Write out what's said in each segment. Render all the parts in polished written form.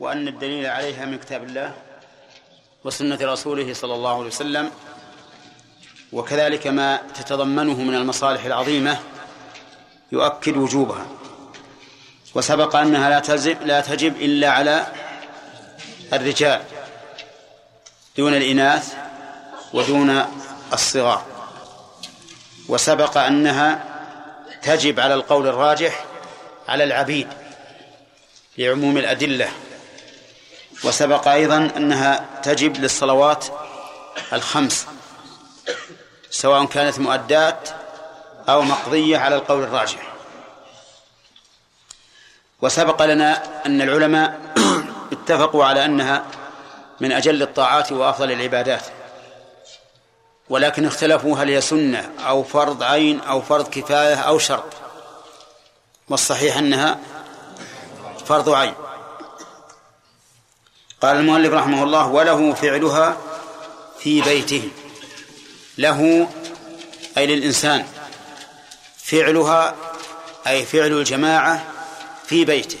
وأن الدليل عليها من كتاب الله وسنة رسوله صلى الله عليه وسلم، وكذلك ما تتضمنه من المصالح العظيمة يؤكد وجوبها. وسبق أنها لا تجب إلا على الرجال دون الإناث ودون الصغار، وسبق أنها تجب على القول الراجح على العبيد لعموم الأدلة، وسبق أيضا أنها تجب للصلوات الخمس سواء كانت مؤدات أو مقضية على القول الراجح. وسبق لنا أن العلماء اتفقوا على أنها من أجل الطاعات وأفضل العبادات، ولكن اختلفوا هل هي سنة أو فرض عين أو فرض كفاية أو شرط، والصحيح أنها فرض عين. قال المؤلف رحمه الله: وله فعلها في بيته. له أي للإنسان، فعلها أي فعل الجماعة في بيته،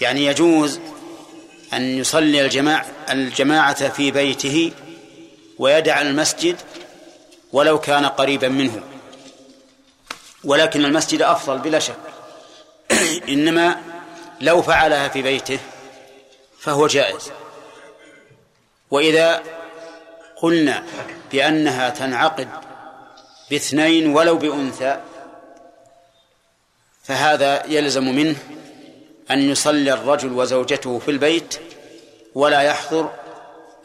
يعني يجوز أن يصلي الجماعة في بيته ويدع المسجد ولو كان قريبا منه، ولكن المسجد أفضل بلا شك، إنما لو فعلها في بيته فهو جائز. وإذا قلنا بأنها تنعقد باثنين ولو بأنثى فهذا يلزم منه أن يصلي الرجل وزوجته في البيت ولا يحضر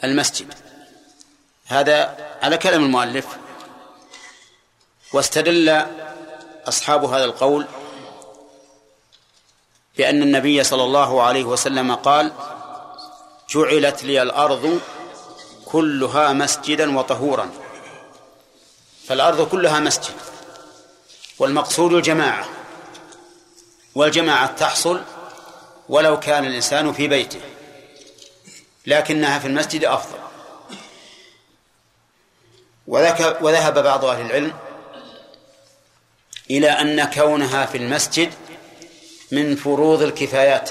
المسجد، هذا على كلام المؤلف. واستدل أصحاب هذا القول بأن النبي صلى الله عليه وسلم قال: جعلت لي الأرض كلها مسجدا وطهورا. فالأرض كلها مسجد، والمقصود الجماعة، والجماعة تحصل ولو كان الإنسان في بيته، لكنها في المسجد أفضل. وذهب بعض أهل العلم إلى أن كونها في المسجد من فروض الكفايات،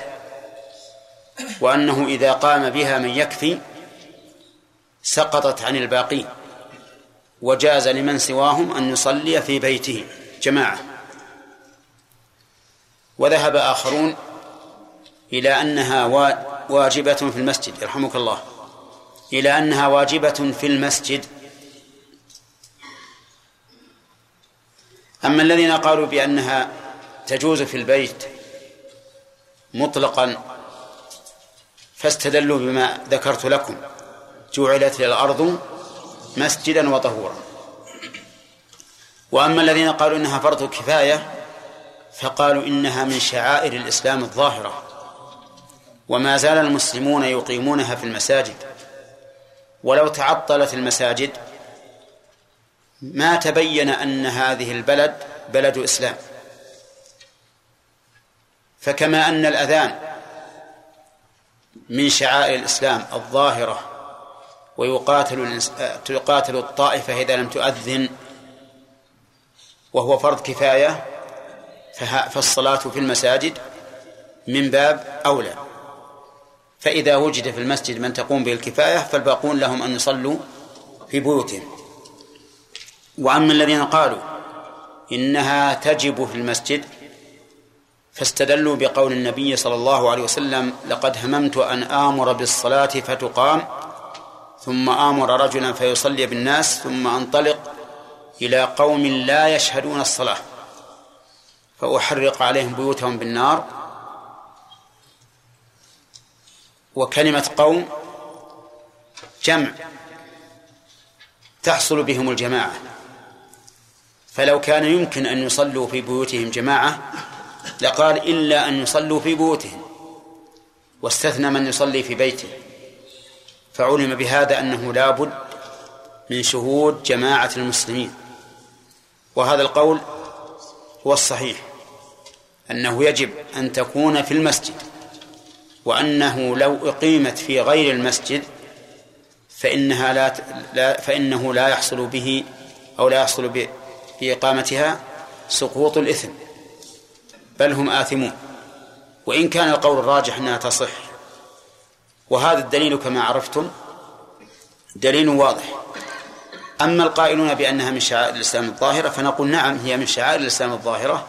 وأنه إذا قام بها من يكفي سقطت عن الباقين، وجاز لمن سواهم أن يصلي في بيته جماعة. وذهب آخرون إلى أنها واجبة في المسجد، يرحمك الله، إلى أنها واجبة في المسجد. أما الذين قالوا بأنها تجوز في البيت مطلقا فاستدلوا بما ذكرت لكم: جعلت للأرض مسجدا وطهورا. وأما الذين قالوا إنها فرض كفاية فقالوا إنها من شعائر الإسلام الظاهرة، وما زال المسلمون يقيمونها في المساجد، ولو تعطلت المساجد ما تبين أن هذه البلد بلد إسلام. فكما أن الأذان من شعائر الإسلام الظاهرة، ويقاتل الطائفة إذا لم تؤذن، وهو فرض كفاية، فالصلاة في المساجد من باب أولى. فإذا وجد في المسجد من تقوم به الكفاية فالباقون لهم أن يصلوا في بيوتهم. وأما الذين قالوا إنها تجب في المسجد فاستدلوا بقول النبي صلى الله عليه وسلم: لقد هممت أن آمر بالصلاة فتقام، ثم آمر رجلا فيصلي بالناس، ثم أنطلق إلى قوم لا يشهدون الصلاة فأحرق عليهم بيوتهم بالنار. وكلمة قوم جمع تحصل بهم الجماعة، فلو كان يمكن أن يصلوا في بيوتهم جماعة لقال إلا أن يصلوا في بيوتهم، واستثنى من يصلي في بيته، فعلم بهذا أنه لا بد من شهود جماعة المسلمين. وهذا القول هو الصحيح، أنه يجب أن تكون في المسجد، وأنه لو أقيمت في غير المسجد فإنه لا يحصل به أو لا يحصل بإقامتها سقوط الإثم، بل هم آثمون. وإن كان القول الراجح أنها تصح وهذا الدليل كما عرفتم دليل واضح. أما القائلون بأنها من شعائر الإسلام الظاهرة فنقول نعم هي من شعائر الإسلام الظاهرة،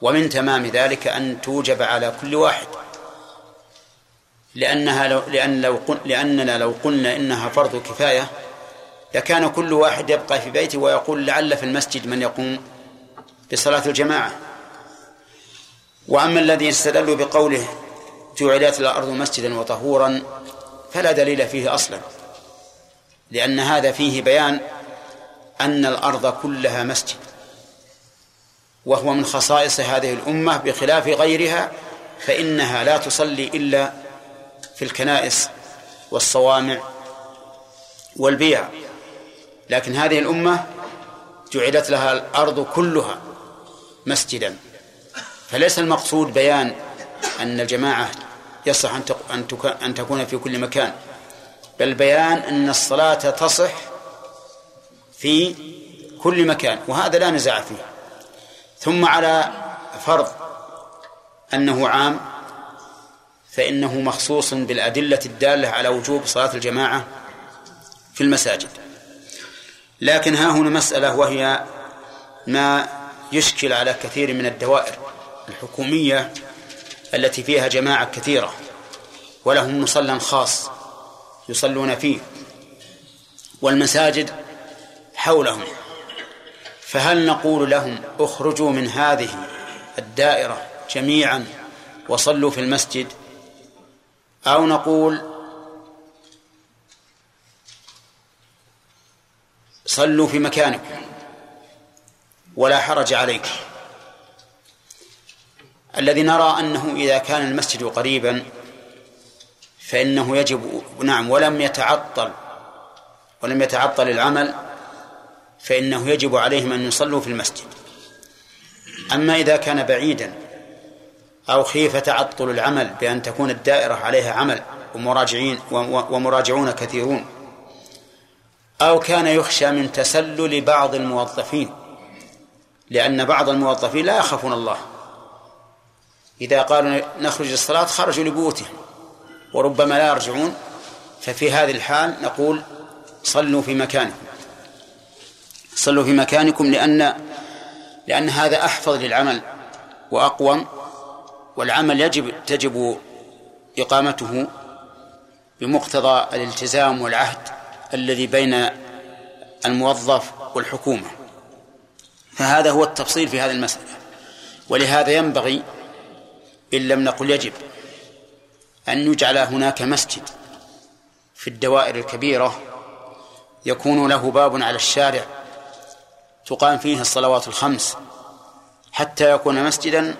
ومن تمام ذلك أن توجب على كل واحد، لأننا لو قلنا إنها فرض كفاية لكان كل واحد يبقى في بيته ويقول لعل في المسجد من يقوم بصلاة الجماعة. وأما الذي استدل بقوله جعلت الأرض مسجدا وطهورا فلا دليل فيه أصلا، لأن هذا فيه بيان أن الأرض كلها مسجد، وهو من خصائص هذه الأمة بخلاف غيرها، فإنها لا تصلي إلا في الكنائس والصوامع والبيع، لكن هذه الأمة جعلت لها الأرض كلها مسجدا، فليس المقصود بيان أن الجماعة يصح أن تكون في كل مكان، بل بيان أن الصلاة تصح في كل مكان، وهذا لا نزاع فيه. ثم على فرض أنه عام فإنه مخصوص بالأدلة الدالة على وجوب صلاة الجماعة في المساجد. لكن ها هنا مسألة، وهي ما يشكل على كثير من الدوائر الحكومية التي فيها جماعة كثيرة ولهم مصلى خاص يصلون فيه والمساجد حولهم، فهل نقول لهم اخرجوا من هذه الدائرة جميعا وصلوا في المسجد، أو نقول صلوا في مكانكم ولا حرج عليكم؟ الذي نرى أنه إذا كان المسجد قريبا فإنه يجب، نعم، ولم يتعطل العمل فإنه يجب عليهم أن يصلوا في المسجد. أما إذا كان بعيدا أو خيف تعطل العمل بأن تكون الدائرة عليها عمل ومراجعون كثيرون، أو كان يخشى من تسلل بعض الموظفين، لأن بعض الموظفين لا يخافون الله، إذا قالوا نخرج الصلاة خرجوا لبيوتهم وربما لا يرجعون، ففي هذه الحال نقول صلوا في مكانكم لأن هذا أحفظ للعمل وأقوم، والعمل تجب إقامته بمقتضى الالتزام والعهد الذي بين الموظف والحكومة. فهذا هو التفصيل في هذه المسألة، ولهذا ينبغي إن لم نقل يجب أن يجعل هناك مسجد في الدوائر الكبيرة يكون له باب على الشارع تقام فيه الصلوات الخمس حتى يكون مسجدا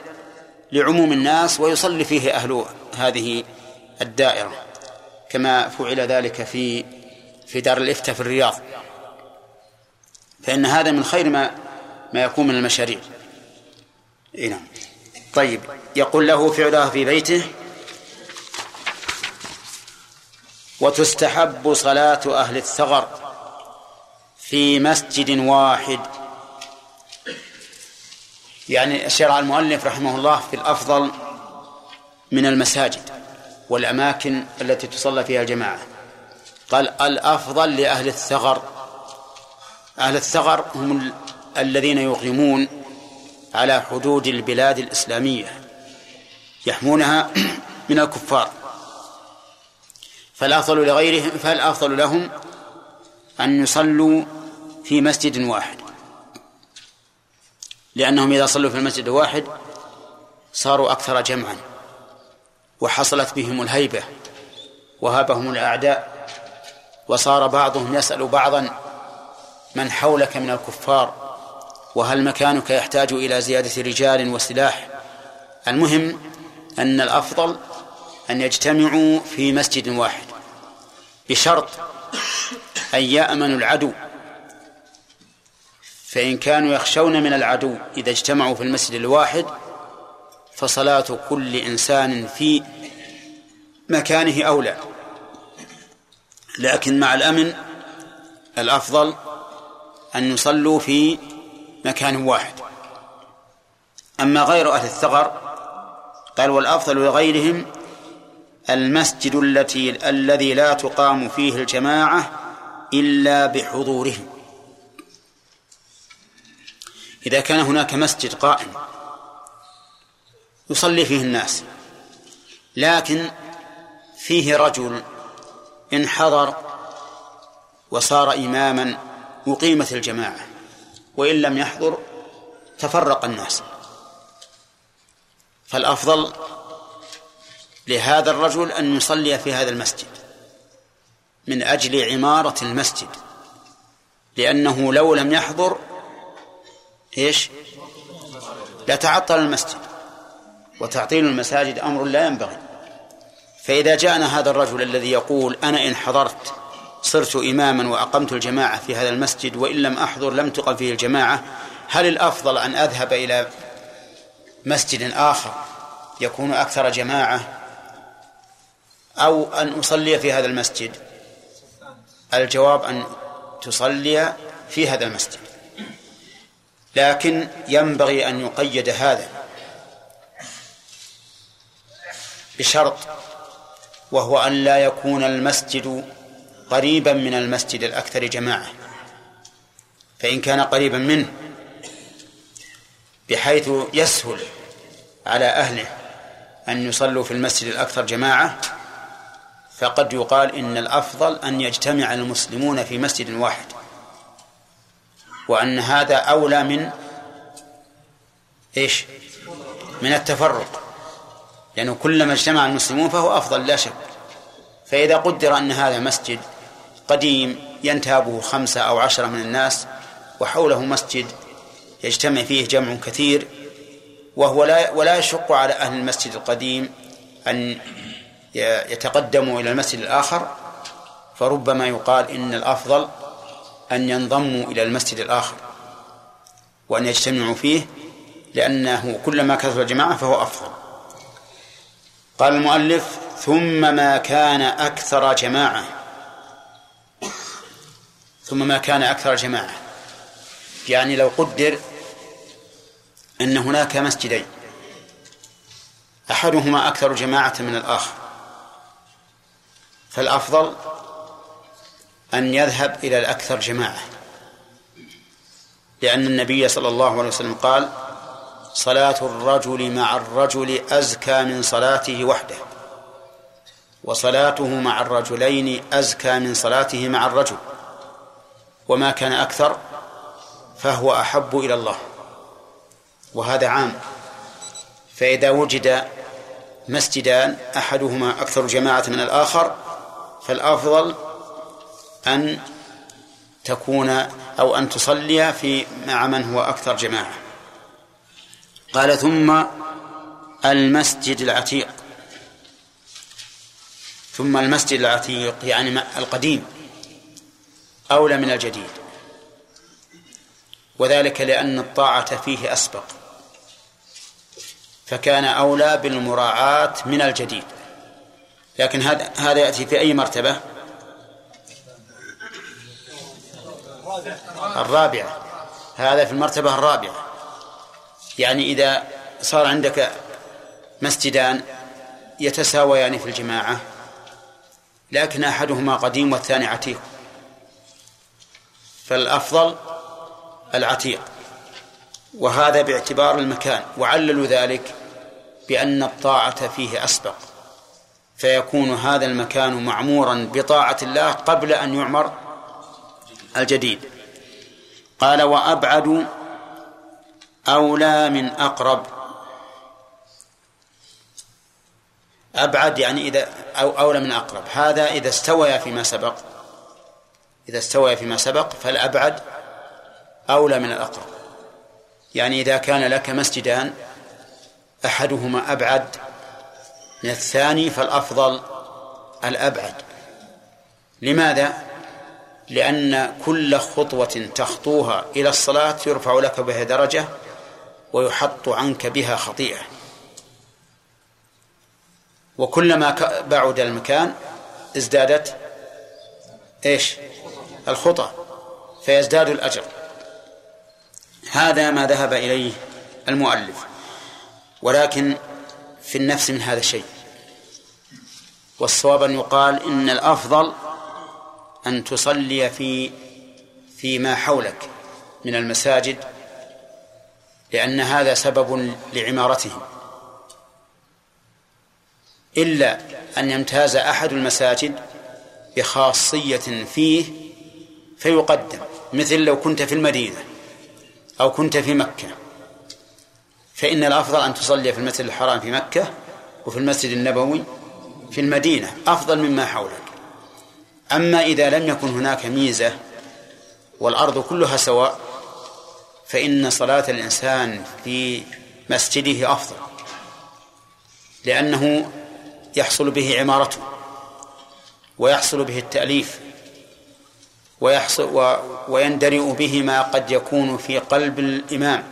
لعموم الناس ويصلي فيه أهل هذه الدائرة، كما فعل ذلك في دار الإفتاء في الرياض، فإن هذا من خير ما يكون من المشاريع. نعم. طيب، يقول له فعلها في بيته. وتستحب صلاة أهل الثغر في مسجد واحد، يعني شرع المؤلف رحمه الله في الأفضل من المساجد والأماكن التي تصلى فيها الجماعة، قال الأفضل لأهل الثغر. أهل الثغر هم الذين يقيمون على حدود البلاد الإسلامية يحمونها من الكفار، فالأفضل لهم أن يصلوا في مسجد واحد، لأنهم إذا صلوا في المسجد واحد صاروا أكثر جمعا وحصلت بهم الهيبة وهابهم الأعداء، وصار بعضهم يسأل بعضا من حولك من الكفار وهل مكانك يحتاج إلى زيادة رجال وسلاح. المهم أن الأفضل أن يجتمعوا في مسجد واحد بشرط أن يأمنوا العدو، فإن كانوا يخشون من العدو إذا اجتمعوا في المسجد الواحد فصلاة كل إنسان في مكانه أولى، لكن مع الأمن الأفضل أن يصلوا في مكان واحد. أما غير أهل الثغر قال والأفضل لغيرهم المسجد الذي لا تقام فيه الجماعة إلا بحضورهم. إذا كان هناك مسجد قائم يصلي فيه الناس لكن فيه رجل انحضر وصار إماما وقيمت الجماعة، وإن لم يحضر تفرق الناس، فالأفضل لهذا الرجل أن يصلي في هذا المسجد من أجل عمارة المسجد، لأنه لو لم يحضر لتعطل المسجد، وتعطيل المساجد أمر لا ينبغي. فإذا جاءنا هذا الرجل الذي يقول أنا إن حضرت صرت إماما وأقمت الجماعة في هذا المسجد وإن لم أحضر لم تقم فيه الجماعة، هل الأفضل أن أذهب إلى مسجد آخر يكون أكثر جماعة أو أن أصلي في هذا المسجد؟ الجواب أن تصلي في هذا المسجد، لكن ينبغي أن يقيد هذا بشرط، وهو أن لا يكون المسجد قريبا من المسجد الأكثر جماعة، فإن كان قريبا منه بحيث يسهل على أهله أن يصلوا في المسجد الأكثر جماعة فقد يقال إن الأفضل أن يجتمع المسلمون في مسجد واحد، وأن هذا أولى من من التفرق، لأنه كلما اجتمع المسلمون فهو أفضل لا شك. فإذا قدر أن هذا مسجد قديم ينتابه 5 أو 10 من الناس وحوله مسجد يجتمع فيه جمع كثير، وهو ولا يشق على أهل المسجد القديم أن يتقدموا إلى المسجد الآخر، فربما يقال إن الأفضل أن ينضموا إلى المسجد الآخر وأن يجتمعوا فيه، لأنه كلما كثر الجماعة فهو أفضل. قال المؤلف: ثم ما كان أكثر جماعة، ثم ما كان أكثر جماعة، يعني لو قدر أن هناك مسجدين أحدهما أكثر جماعة من الآخر، فالأفضل أن يذهب إلى الأكثر جماعة، لأن النبي صلى الله عليه وسلم قال: صلاة الرجل مع الرجل أزكى من صلاته وحده، وصلاته مع الرجلين أزكى من صلاته مع الرجل، وما كان أكثر فهو أحب إلى الله. وهذا عام، فإذا وجد مسجدان أحدهما أكثر جماعة من الآخر فالأفضل أن تكون أو أن تصلي مع من هو أكثر جماعة. قال: ثم المسجد العتيق، ثم المسجد العتيق يعني القديم أولى من الجديد، وذلك لأن الطاعة فيه أسبق، فكان أولى بالمراعاة من الجديد. لكن هذا يأتي في أي مرتبة؟ الرابعة، هذا في المرتبة الرابعة. يعني إذا صار عندك مسجدان يتساويان في الجماعة لكن أحدهما قديم والثاني عتيق، فالأفضل العتيق، وهذا باعتبار المكان. وعللوا ذلك بأن الطاعة فيه أسبق، فيكون هذا المكان معمورا بطاعة الله قبل أن يعمر الجديد. قال: وأبعد أولى من أقرب. أبعد يعني إذا أو أولى من أقرب، هذا إذا استوى فيما سبق، إذا استوى فيما سبق فالأبعد أولى من الأقرب. يعني إذا كان لك مسجدان أحدهما أبعد من الثاني فالأفضل الأبعد. لماذا؟ لأن كل خطوة تخطوها إلى الصلاة يرفع لك بها درجة ويحط عنك بها خطيئة، وكلما بعد المكان ازدادت الخطأ فيزداد الأجر. هذا ما ذهب إليه المؤلف، ولكن في النفس من هذا الشيء والصواب أن يقال إن الأفضل أن تصلي فيما حولك من المساجد، لأن هذا سبب لعمارتهم، إلا أن يمتاز أحد المساجد بخاصية فيه فيقدم، مثل لو كنت في المدينة أو كنت في مكة، فإن الأفضل أن تصلي في المسجد الحرام في مكة وفي المسجد النبوي في المدينة، أفضل مما حولك. أما إذا لم يكن هناك ميزة والأرض كلها سواء، فإن صلاة الإنسان في مسجده أفضل، لأنه يحصل به عمارته ويحصل به التأليف ويندرئ به ما قد يكون في قلب الإمام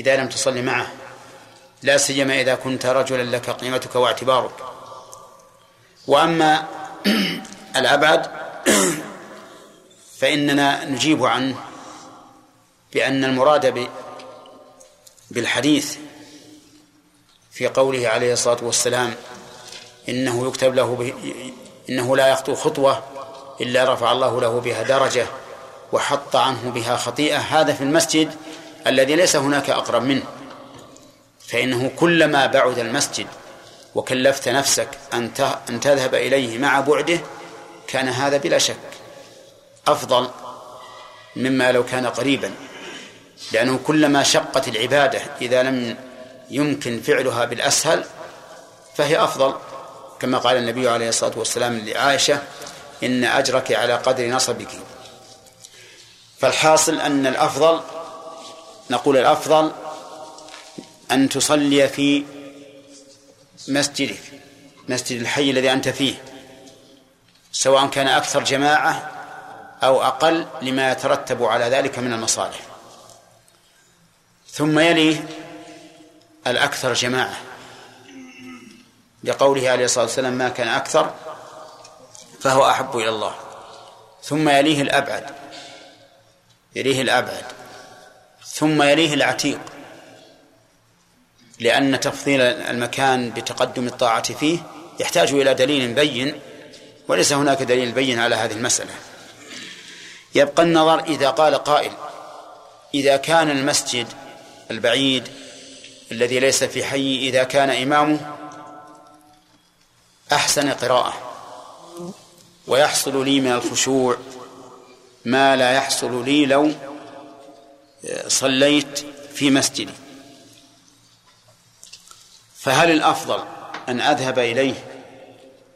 إذا لم تصلي معه، لا سيما إذا كنت رجلا لك قيمتك واعتبارك. وأما الأبعد فإننا نجيب عنه بأن المراد بالحديث في قوله عليه الصلاة والسلام إنه يكتب له، إنه لا يخطو خطوة إلا رفع الله له بها درجة وحط عنه بها خطيئة، هذا في المسجد الذي ليس هناك أقرب منه، فإنه كلما بعد المسجد وكلفت نفسك أن تذهب إليه مع بعده كان هذا بلا شك أفضل مما لو كان قريبا، لأنه كلما شقت العبادة إذا لم يمكن فعلها بالأسهل فهي أفضل، كما قال النبي عليه الصلاة والسلام لعائشة إن أجرك على قدر نصبك. فالحاصل أن الأفضل، نقول الأفضل أن تصلي في مسجدك، مسجد الحي الذي أنت فيه، سواء كان أكثر جماعة أو أقل لما يترتب على ذلك من المصالح. ثم يلي الأكثر جماعة، لقوله عليه الصلاة والسلام ما كان أكثر فهو أحب إلى الله. ثم يليه الأبعد، ثم يليه العتيق، لأن تفضيل المكان بتقدم الطاعة فيه يحتاج إلى دليل بين، وليس هناك دليل بين على هذه المسألة. يبقى النظر إذا قال قائل إذا كان المسجد البعيد الذي ليس في حي إذا كان إمامه أحسن قراءة ويحصل لي من الخشوع ما لا يحصل لي لو صليت في مسجدي، فهل الأفضل أن أذهب إليه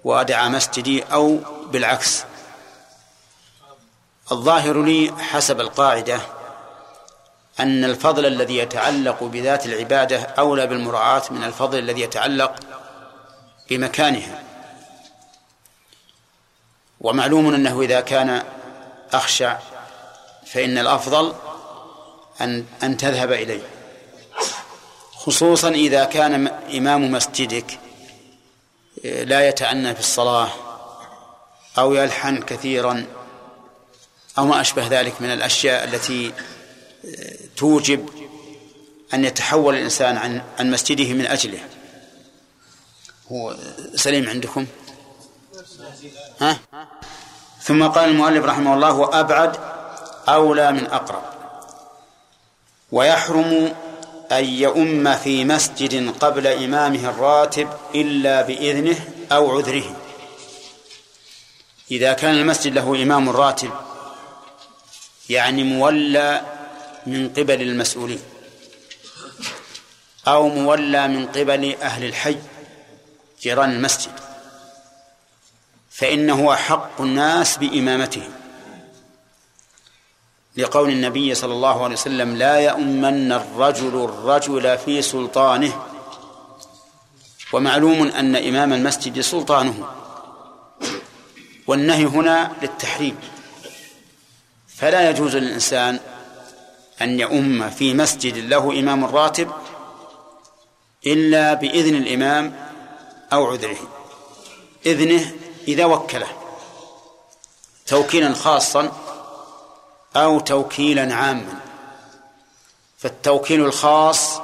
وأدعى مسجدي أو بالعكس؟ الظاهر لي حسب القاعدة أن الفضل الذي يتعلق بذات العبادة أولى بالمراعاة من الفضل الذي يتعلق بمكانها. ومعلوم أنه إذا كان أخشع فإن الأفضل أن تذهب إليه، خصوصا إذا كان إمام مسجدك لا يتأنى في الصلاة أو يلحن كثيرا أو ما أشبه ذلك من الأشياء التي توجب أن يتحول الإنسان عن مسجده من أجله. هو سليم عندكم؟ ها؟ ثم قال المؤلف رحمه الله وأبعد أولى من أقرب. ويحرم أن يؤم في مسجد قبل إمامه الراتب إلا بإذنه أو عذره. إذا كان المسجد له إمام راتب، يعني مولى من قبل المسؤولين أو مولى من قبل أهل الحي جيران المسجد، فإنه أحق الناس بإمامته، لقول النبي صلى الله عليه وسلم لا يؤمن الرجل الرجل في سلطانه. ومعلوم أن إمام المسجد سلطانه، والنهي هنا للتحريم، فلا يجوز للإنسان أن يؤم في مسجد له إمام راتب إلا بإذن الإمام أو عذره. إذنه إذا وكله توكيلا خاصا أو توكيلا عاما. فالتوكيل الخاص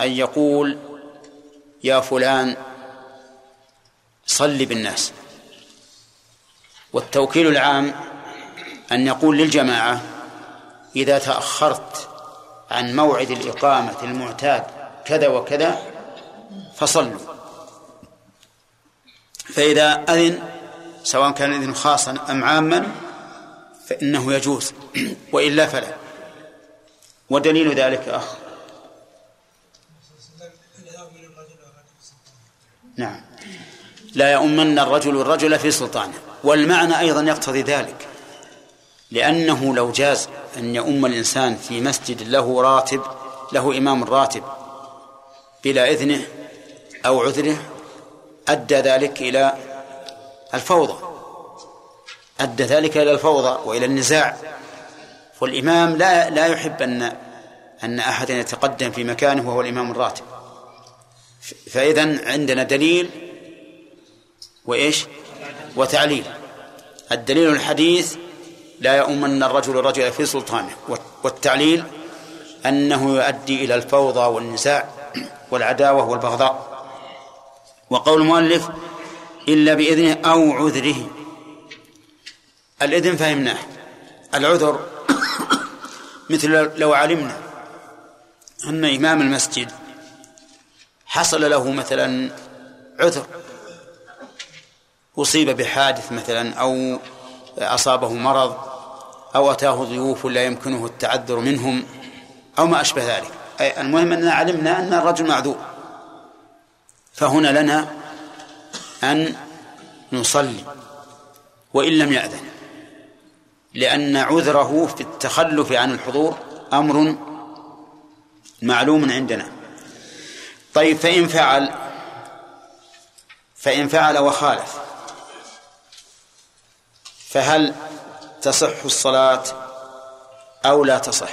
أن يقول يا فلان صلي بالناس. والتوكيل العام أن يقول للجماعة: إذا تأخرت عن موعد الإقامة المعتاد كذا وكذا فصلوا. فإذا أذن سواء كان إذن خاصا أم عاما فإنه يجوز، وإلا فلا. ودليل ذلك أخ نعم لا يؤمن الرجل الرجل في سلطانه. والمعنى أيضا يقتضي ذلك، لأنه لو جاز أن يؤم الإنسان في مسجد له راتب له إمام راتب بلا إذنه أو عذره أدى ذلك إلى الفوضى وإلى النزاع. والإمام لا يحب أن أحد يتقدم في مكانه وهو الإمام الراتب. فإذن عندنا دليل وإيش وتعليل. الدليل الحديث: لا يؤمن الرجل الرجل في سلطانه، والتعليل أنه يؤدي إلى الفوضى والنزاع والعداوة والبغضاء. وقول المؤلف: إلا بإذنه أو عذره. الإذن فهمناه، العذر مثل لو علمنا أن إمام المسجد حصل له مثلا عذر، أصيب بحادث مثلا أو أصابه مرض أو أتاه ضيوف لا يمكنه التعذر منهم أو ما أشبه ذلك. أي المهم أننا علمنا أن الرجل معذور، فهنا لنا أن نصلي وإن لم يأذن، لأن عذره في التخلف عن الحضور أمر معلوم عندنا. طيب، فإن فعل وخالف فهل تصح الصلاة أو لا تصح؟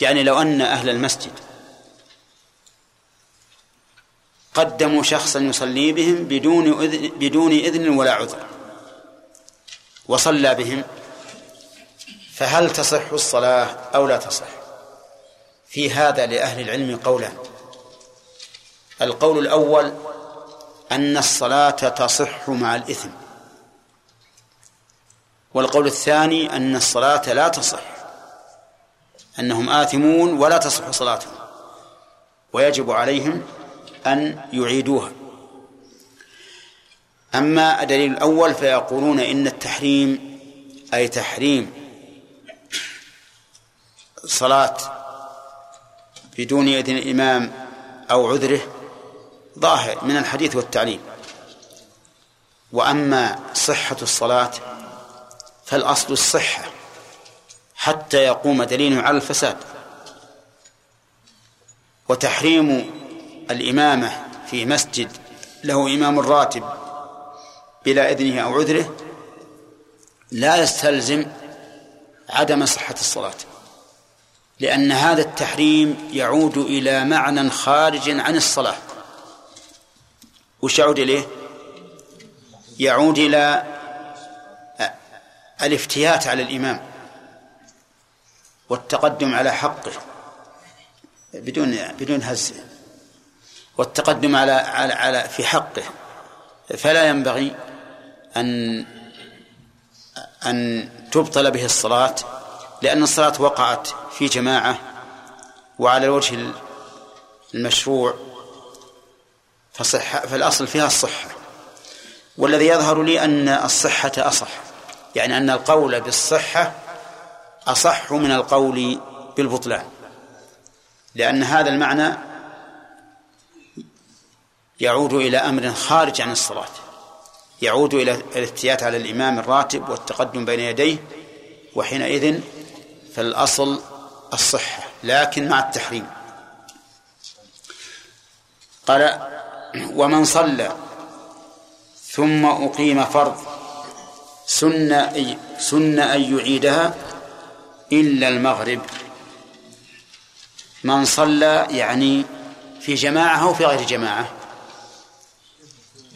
يعني لو أن أهل المسجد قدموا شخصا يصلي بهم بدون إذن ولا عذر وصلى بهم، فهل تصح الصلاة أو لا تصح؟ في هذا لأهل العلم قولان. القول الأول أن الصلاة تصح مع الإثم، والقول الثاني أن الصلاة لا تصح، أنهم آثمون ولا تصح صلاتهم ويجب عليهم أن يعيدوها. أما الدليل الأول فيقولون إن التحريم، أي تحريم صلاة بدون إذن الإمام أو عذره، ظاهر من الحديث والتعليل. وأما صحة الصلاة فالأصل الصحة حتى يقوم دليل على الفساد. وتحريم الإمامة في مسجد له إمام راتب بلا إذنه أو عذره لا يستلزم عدم صحة الصلاة، لأن هذا التحريم يعود إلى معنى خارج عن الصلاة. وش يعود إليه؟ يعود إلى الافتيات على الإمام والتقدم على حقه بدون هزه، والتقدم على في حقه. فلا ينبغي أن تبطل به الصلاة، لأن الصلاة وقعت في جماعة وعلى الوجه المشروع، فالأصل فيها الصحة. والذي يظهر لي أن الصحة أصح، يعني أن القول بالصحة أصح من القول بالبطلان، لأن هذا المعنى يعود إلى أمر خارج عن الصلاة، يعود إلى الافتيات على الإمام الراتب والتقدم بين يديه، وحينئذ فالأصل الصحة لكن مع التحريم. قال: ومن صلى ثم أقيم فرض سنة أن يعيدها إلا المغرب. من صلى يعني في جماعة أو في غير جماعة،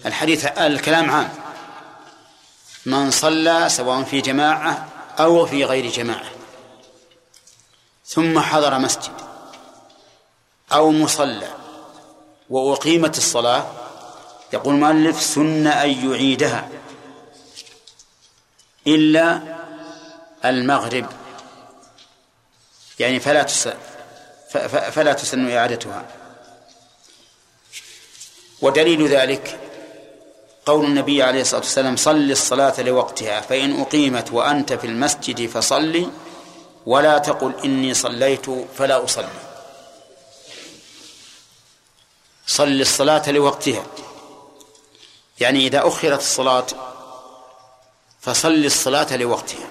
الحديث الكلام عام. من صلى سواء في جماعة أو في غير جماعة ثم حضر مسجد أو مصلى وأقيمت الصلاة يقول المؤلف سن أن يعيدها إلا المغرب، يعني فلا تسن إعادتها. ودليل ذلك قول النبي عليه الصلاة والسلام: صل الصلاة لوقتها، فإن أقيمت وأنت في المسجد فصلي، ولا تقل إني صليت فلا أصلي. صل الصلاة لوقتها، يعني إذا أخرت الصلاة فصل الصلاة لوقتها،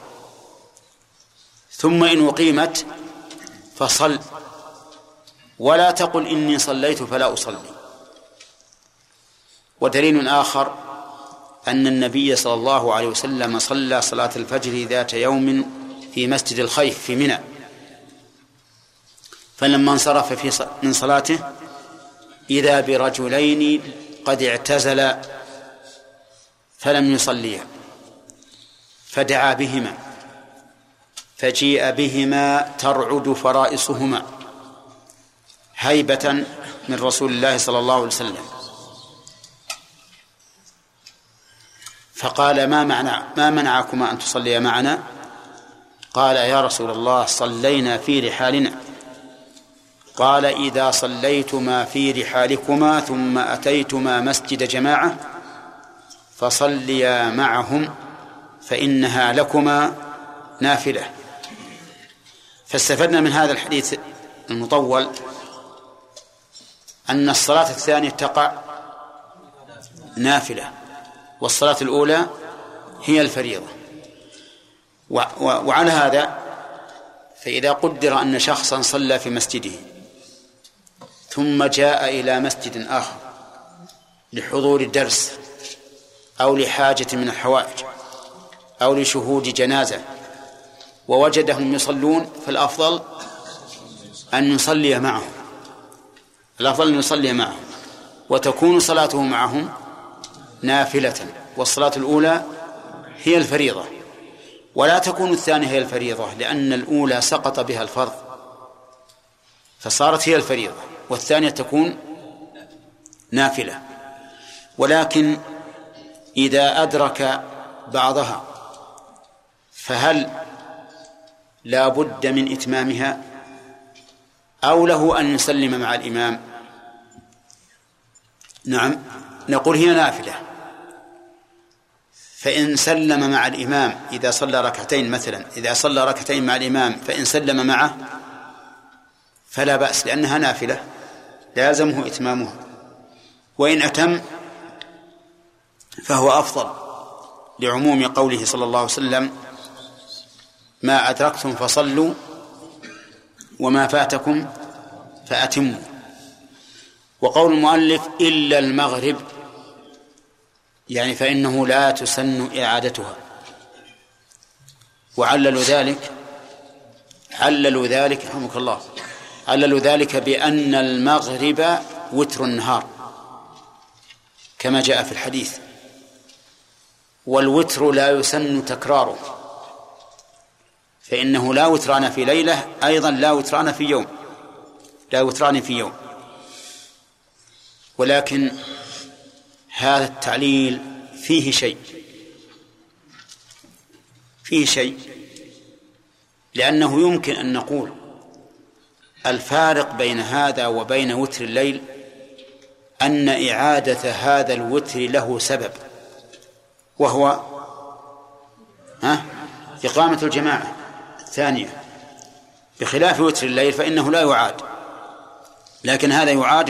ثم إن أقيمت فصل، ولا تقل إني صليت فلا أصلي. ودليل آخر أن النبي صلى الله عليه وسلم صلى صلاة الفجر ذات يوم في مسجد الخيف في منى، فلما انصرف من صلاته إذا برجلين قد اعتزلا فلم يصليها، فدعا بهما فجيء بهما ترعد فرائصهما هيبة من رسول الله صلى الله عليه وسلم، فقال: ما منعكما أن تصليا معنا؟ قال: يا رسول الله، صلينا في رحالنا. قال: إذا صليتما في رحالكما ثم أتيتما مسجد جماعة فصليا معهم، فإنها لكما نافلة. فاستفدنا من هذا الحديث المطول أن الصلاة الثانية تقع نافلة، والصلاة الأولى هي الفريضة. وعلى هذا فإذا قدر أن شخصا صلى في مسجده ثم جاء إلى مسجد آخر لحضور الدرس أو لحاجة من الحوائج أو لشهود جنازة ووجدهم يصلون، فالأفضل أن يصلي معهم، الأفضل أن يصلي معهم، وتكون صلاته معهم نافلة، والصلاة الأولى هي الفريضة. ولا تكون الثانية هي الفريضة، لأن الأولى سقط بها الفرض فصارت هي الفريضة، والثانية تكون نافلة. ولكن إذا أدرك بعضها فهل لا بد من إتمامها، أو له أن يسلم مع الإمام؟ نعم، نقول هي نافلة، فإن سلم مع الإمام إذا صلى ركعتين مثلا، إذا صلى ركعتين مع الإمام فإن سلم معه فلا بأس، لأنها نافلة لازمه إتمامها، وإن أتم فهو أفضل لعموم قوله صلى الله عليه وسلم: ما أدركتم فصلوا وما فاتكم فأتموا. وقول المؤلف: إلا المغرب، يعني فإنه لا تسن إعادتها. وعللوا ذلك رحمك الله، عللوا ذلك بأن المغرب وتر النهار كما جاء في الحديث، والوتر لا يسن تكراره، فإنه لا وتران في ليلة، أيضا لا وتران في يوم. ولكن هذا التعليل فيه شيء، لأنه يمكن أن نقول الفارق بين هذا وبين وتر الليل أن إعادة هذا الوتر له سبب، وهو إقامة الجماعة الثانية، بخلاف وتر الليل فإنه لا يعاد، لكن هذا يعاد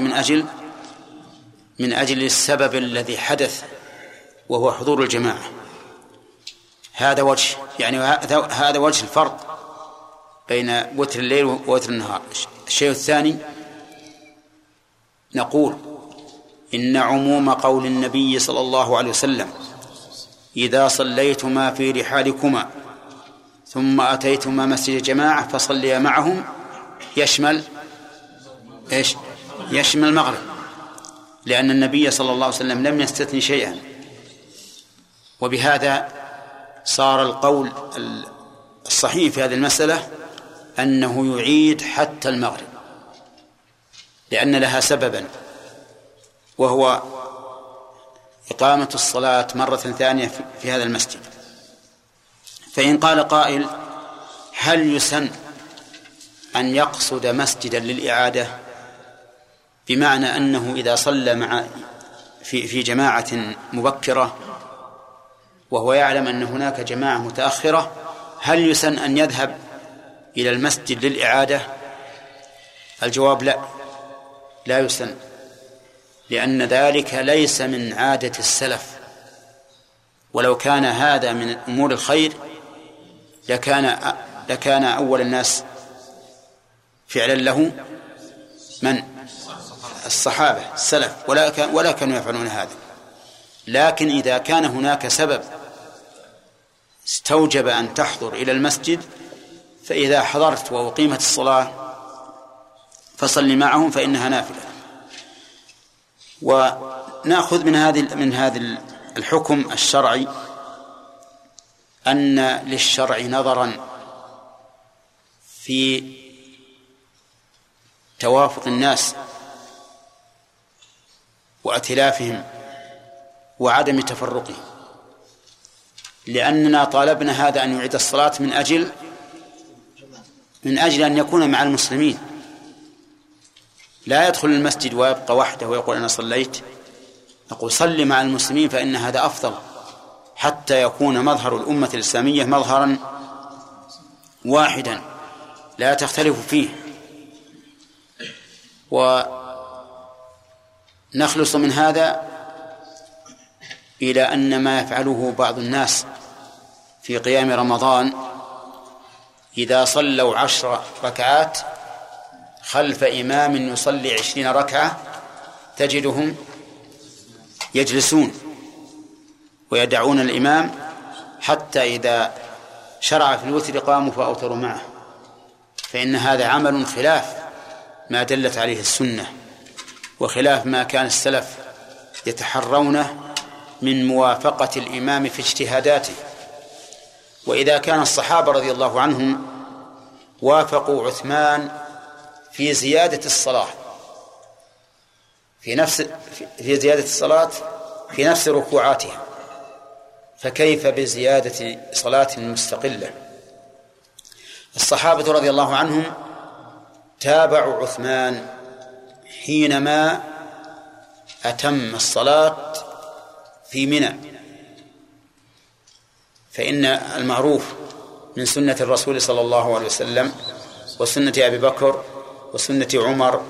من أجل السبب الذي حدث وهو حضور الجماعة. هذا وجه الفرق بين وتر الليل ووتر النهار. الشيء الثاني نقول إن عموم قول النبي صلى الله عليه وسلم: إذا صليتما في رحالكما ثم أتيتما مسجد جماعة فصليا معهم يشمل المغرب، لأن النبي صلى الله عليه وسلم لم يستثني شيئا، وبهذا صار القول الصحيح في هذه المسألة أنه يعيد حتى المغرب، لأن لها سببا، وهو إقامة الصلاة مرة ثانية في هذا المسجد. فإن قال قائل: هل يسن أن يقصد مسجدا للإعادة، بمعنى أنه إذا صلى مع في جماعة مبكرة وهو يعلم أن هناك جماعة متأخرة، هل يسن أن يذهب إلى المسجد للإعادة؟ الجواب: لا يسن، لأن ذلك ليس من عادة السلف، ولو كان هذا من أمور الخير لكان أول الناس فعلا له من الصحابة السلف، ولا كانوا يفعلون هذا. لكن إذا كان هناك سبب استوجب أن تحضر إلى المسجد، فإذا حضرت وأقيمت الصلاة فصل معهم فإنها نافلة. ونأخذ من هذا الحكم الشرعي أن للشرع نظرا في توافق الناس وأتلافهم وعدم تفرقه، لأننا طالبنا هذا أن يعيد الصلاة من أجل أن يكون مع المسلمين، لا يدخل المسجد ويبقى وحده ويقول أنا صليت. نقول: صل مع المسلمين فإن هذا أفضل، حتى يكون مظهر الأمة الإسلامية مظهرا واحدا لا تختلف فيه، ونخلص من هذا إلى أن ما يفعله بعض الناس في قيام رمضان إذا صلوا 10 ركعات خلف إمام يصلي 20 ركعة تجدهم يجلسون ويدعون الإمام، حتى إذا شرع في الوتر قاموا فأوتروا معه، فإن هذا عمل خلاف ما دلت عليه السنة، وخلاف ما كان السلف يتحرونه من موافقة الإمام في اجتهاداته. وإذا كان الصحابة رضي الله عنهم وافقوا عثمان في زيادة الصلاة في نفس ركوعاتها، فكيف بزيادة صلاة مستقلة؟ الصحابة رضي الله عنهم تابعوا عثمان حينما أتم الصلاة في منى، فإن المعروف من سنة الرسول صلى الله عليه وسلم وسنة أبي بكر وسنة عمر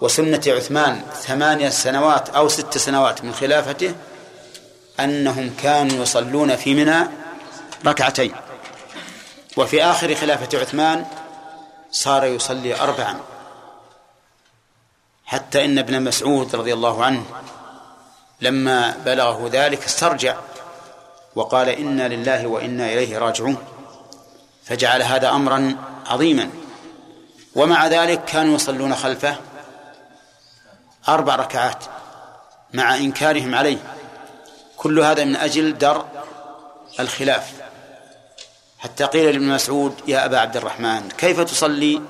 وسنة عثمان 8 سنوات أو 6 سنوات من خلافته أنهم كانوا يصلون في منى 2 ركعة، وفي آخر خلافة عثمان صار يصلي 4، حتى إن ابن مسعود رضي الله عنه لما بلغه ذلك استرجع وقال: إنا لله وإنا إليه راجعون، فجعل هذا أمرا عظيما. ومع ذلك كانوا يصلون خلفه 4 ركعات مع إنكارهم عليه، كل هذا من أجل درء الخلاف، حتى قيل لابن مسعود: يا أبا عبد الرحمن، كيف تصلي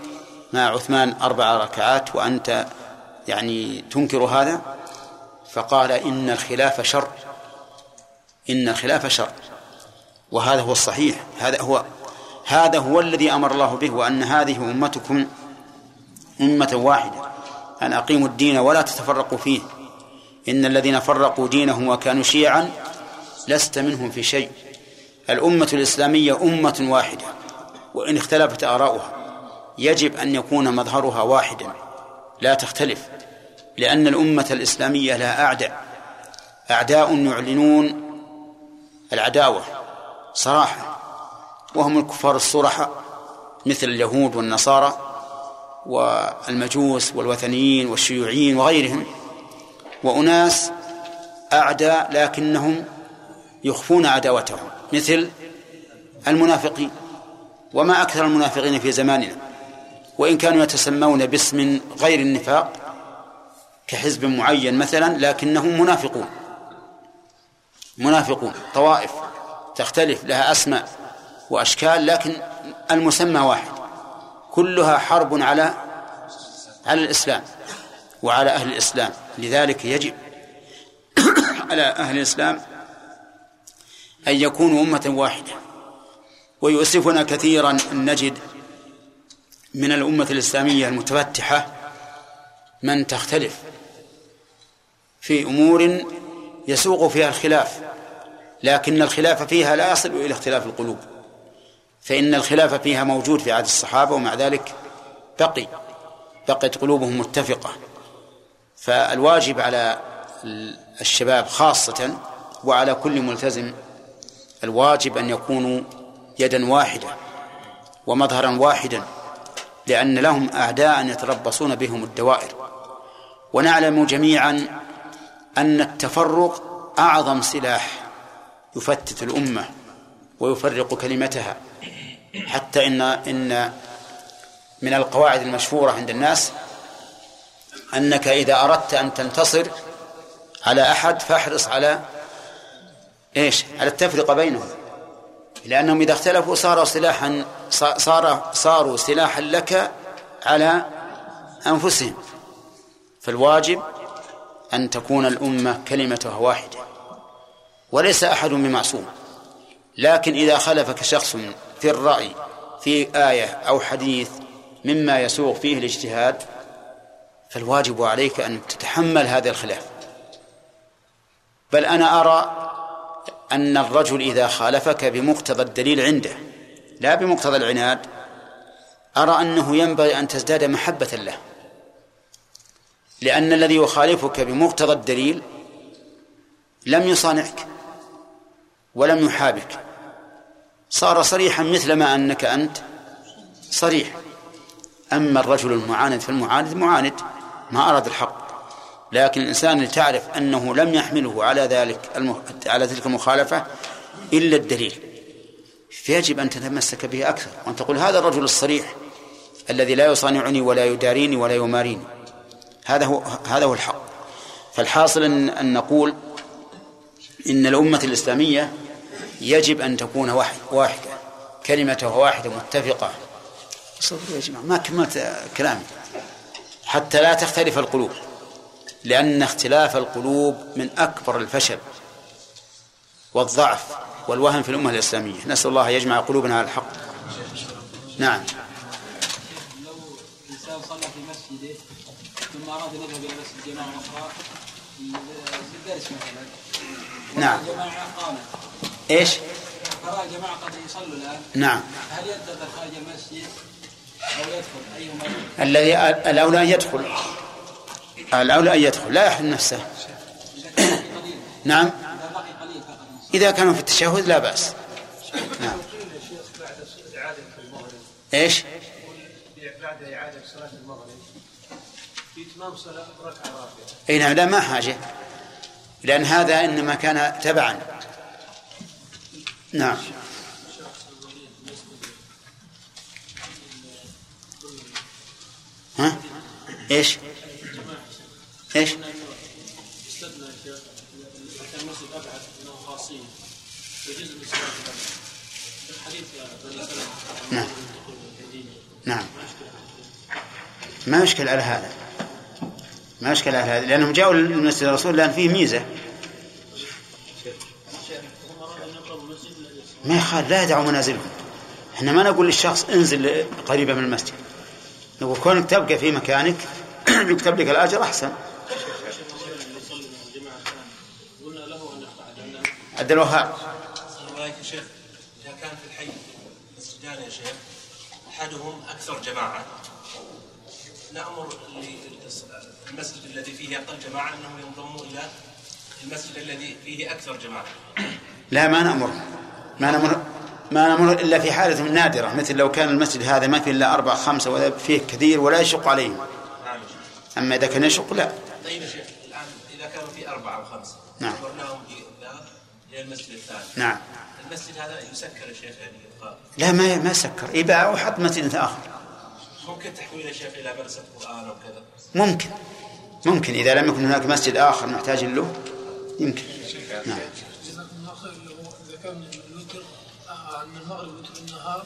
مع عثمان 4 ركعات وأنت تنكر هذا؟ فقال: إن الخلاف شر. وهذا هو الصحيح، هذا هو الذي أمر الله به، وأن هذه أمتكم أمة واحدة، أن أقيموا الدين ولا تتفرقوا فيه، إن الذين فرقوا دينهم وكانوا شيعا لست منهم في شيء. الأمة الإسلامية أمة واحدة، وإن اختلفت آراؤها يجب أن يكون مظهرها واحدا لا تختلف، لأن الأمة الإسلامية لها أعداء يعلنون العداوة صراحة، وهم الكفار الصرحة مثل اليهود والنصارى والمجوس والوثنيين والشيوعيين وغيرهم، وأناس أعداء لكنهم يخفون عداوتهم مثل المنافقين، وما أكثر المنافقين في زماننا، وإن كانوا يتسمون باسم غير النفاق كحزب معين مثلا، لكنهم منافقون طوائف تختلف لها أسماء وأشكال، لكن المسمى واحد، كلها حرب على الإسلام وعلى أهل الإسلام. لذلك يجب على أهل الإسلام أن يكونوا أمة واحدة. ويؤسفنا كثيرا أن نجد من الأمة الإسلامية المتفتحة من تختلف في أمور يسوق فيها الخلاف، لكن الخلاف فيها لا يصل إلى اختلاف القلوب، فإن الخلاف فيها موجود في عهد الصحابة، ومع ذلك بقيت قلوبهم متفقة. فالواجب على الشباب خاصة وعلى كل ملتزم الواجب أن يكونوا يدا واحدة ومظهرا واحدا، لأن لهم أعداء يتربصون بهم الدوائر. ونعلم جميعا أن التفرق أعظم سلاح يفتت الأمة ويفرق كلمتها، حتى إن من القواعد المشهورة عند الناس أنك إذا أردت أن تنتصر على أحد فاحرص على على التفرقة بينهم، لأنهم إذا اختلفوا صاروا سلاحا لك على أنفسهم. فالواجب أن تكون الأمة كلمتها واحدة، وليس أحد بمعصوم، لكن إذا خلفك شخص في الرأي في آية أو حديث مما يسوغ فيه الاجتهاد فالواجب عليك أن تتحمل هذا الخلاف. بل أنا أرى أن الرجل إذا خالفك بمقتضى الدليل عنده لا بمقتضى العناد، أرى أنه ينبغي أن تزداد محبة له، لأن الذي يخالفك بمقتضى الدليل لم يصانعك ولم يحابك، صار صريحا مثلما أنك أنت صريح. أما الرجل المعاند فالمعاند معاند ما أراد الحق، لكن الإنسان اللي تعرف أنه لم يحمله على تلك المخالفة إلا الدليل فيجب أن تتمسك به أكثر، وأن تقول هذا الرجل الصريح الذي لا يصانعني ولا يداريني ولا يماريني هذا هو الحق. فالحاصل أن نقول إن الأمة الإسلامية يجب أن تكون واحدة، كلمتها واحدة متفقة. صدقوا يا جماعة ما كملت كلامي. حتى لا تختلف القلوب، لأن اختلاف القلوب من أكبر الفشل والضعف والوهن في الأمة الإسلامية، نسأل الله يجمع قلوبنا على الحق. نعم. لو إنسان صلى في مسجده ثم أراد أن يذهب إلى مسجد جماعة أخرى للدرس مثلا، نعم، إيش؟ ترى جماعة قد يصلوا الآن، نعم، هل يدخل خارج المسجد أو يدخل؟ أيهما الذي الأولى؟ أن يدخل، الأولى أن يدخل، لا يحرم نفسه. نعم، إذا كانوا في التشهد لا بأس. نعم. إيش؟ بعد إعادة صلاة المغرب في تمام صلاة ركعة رافعة. أي نعم، لا ما حاجة، لأن هذا إنما كان تبعا. نعم. ها؟ إيش؟ استدنا يا شيخ حتى المسجد أبعد أنه خاصين يجوز الإسلام الحديث. نعم نعم، ما يشكل على هذا، ما يشكل على هذا، لأنهم جاءوا للمسجد الرسول لأن فيه ميزة، ما يخال لا يدعوا منازلهم. احنا ما نقول للشخص انزل قريبا من المسجد، نقول كونك تبقى في مكانك يكتب لك الأجر أحسن. أدلوها. السلام عليكم شيخ، إذا كان في الحي مسجدان يا شيخ أحدهم أكثر جماعة، نأمر المسجد الذي فيه أقل جماعة أنهم ينضموا إلى المسجد الذي فيه أكثر جماعة؟ لا، ما نأمر إلا في حالة نادرة، مثل لو كان المسجد هذا ما فيه إلا 4-5 ولا فيه كثير ولا يشق عليهم. أما إذا كان يشق لا. طيب يا شيخ، الآن إذا كانوا في 4 أو 5 نأمرناهم إلى المسجد الثاني، نعم، المسجد هذا يسكر يا شيخ؟ يعني لا، ما سكر، يباع وحط مسجد آخر. ممكن تحويل الشيخ إلى مدرسة قرآن أو كذا؟ ممكن إذا لم يكن هناك مسجد آخر محتاج له يمكن. نعم. جزاكم الله خير. إذا كان الوتر أن المغرب وتر النهار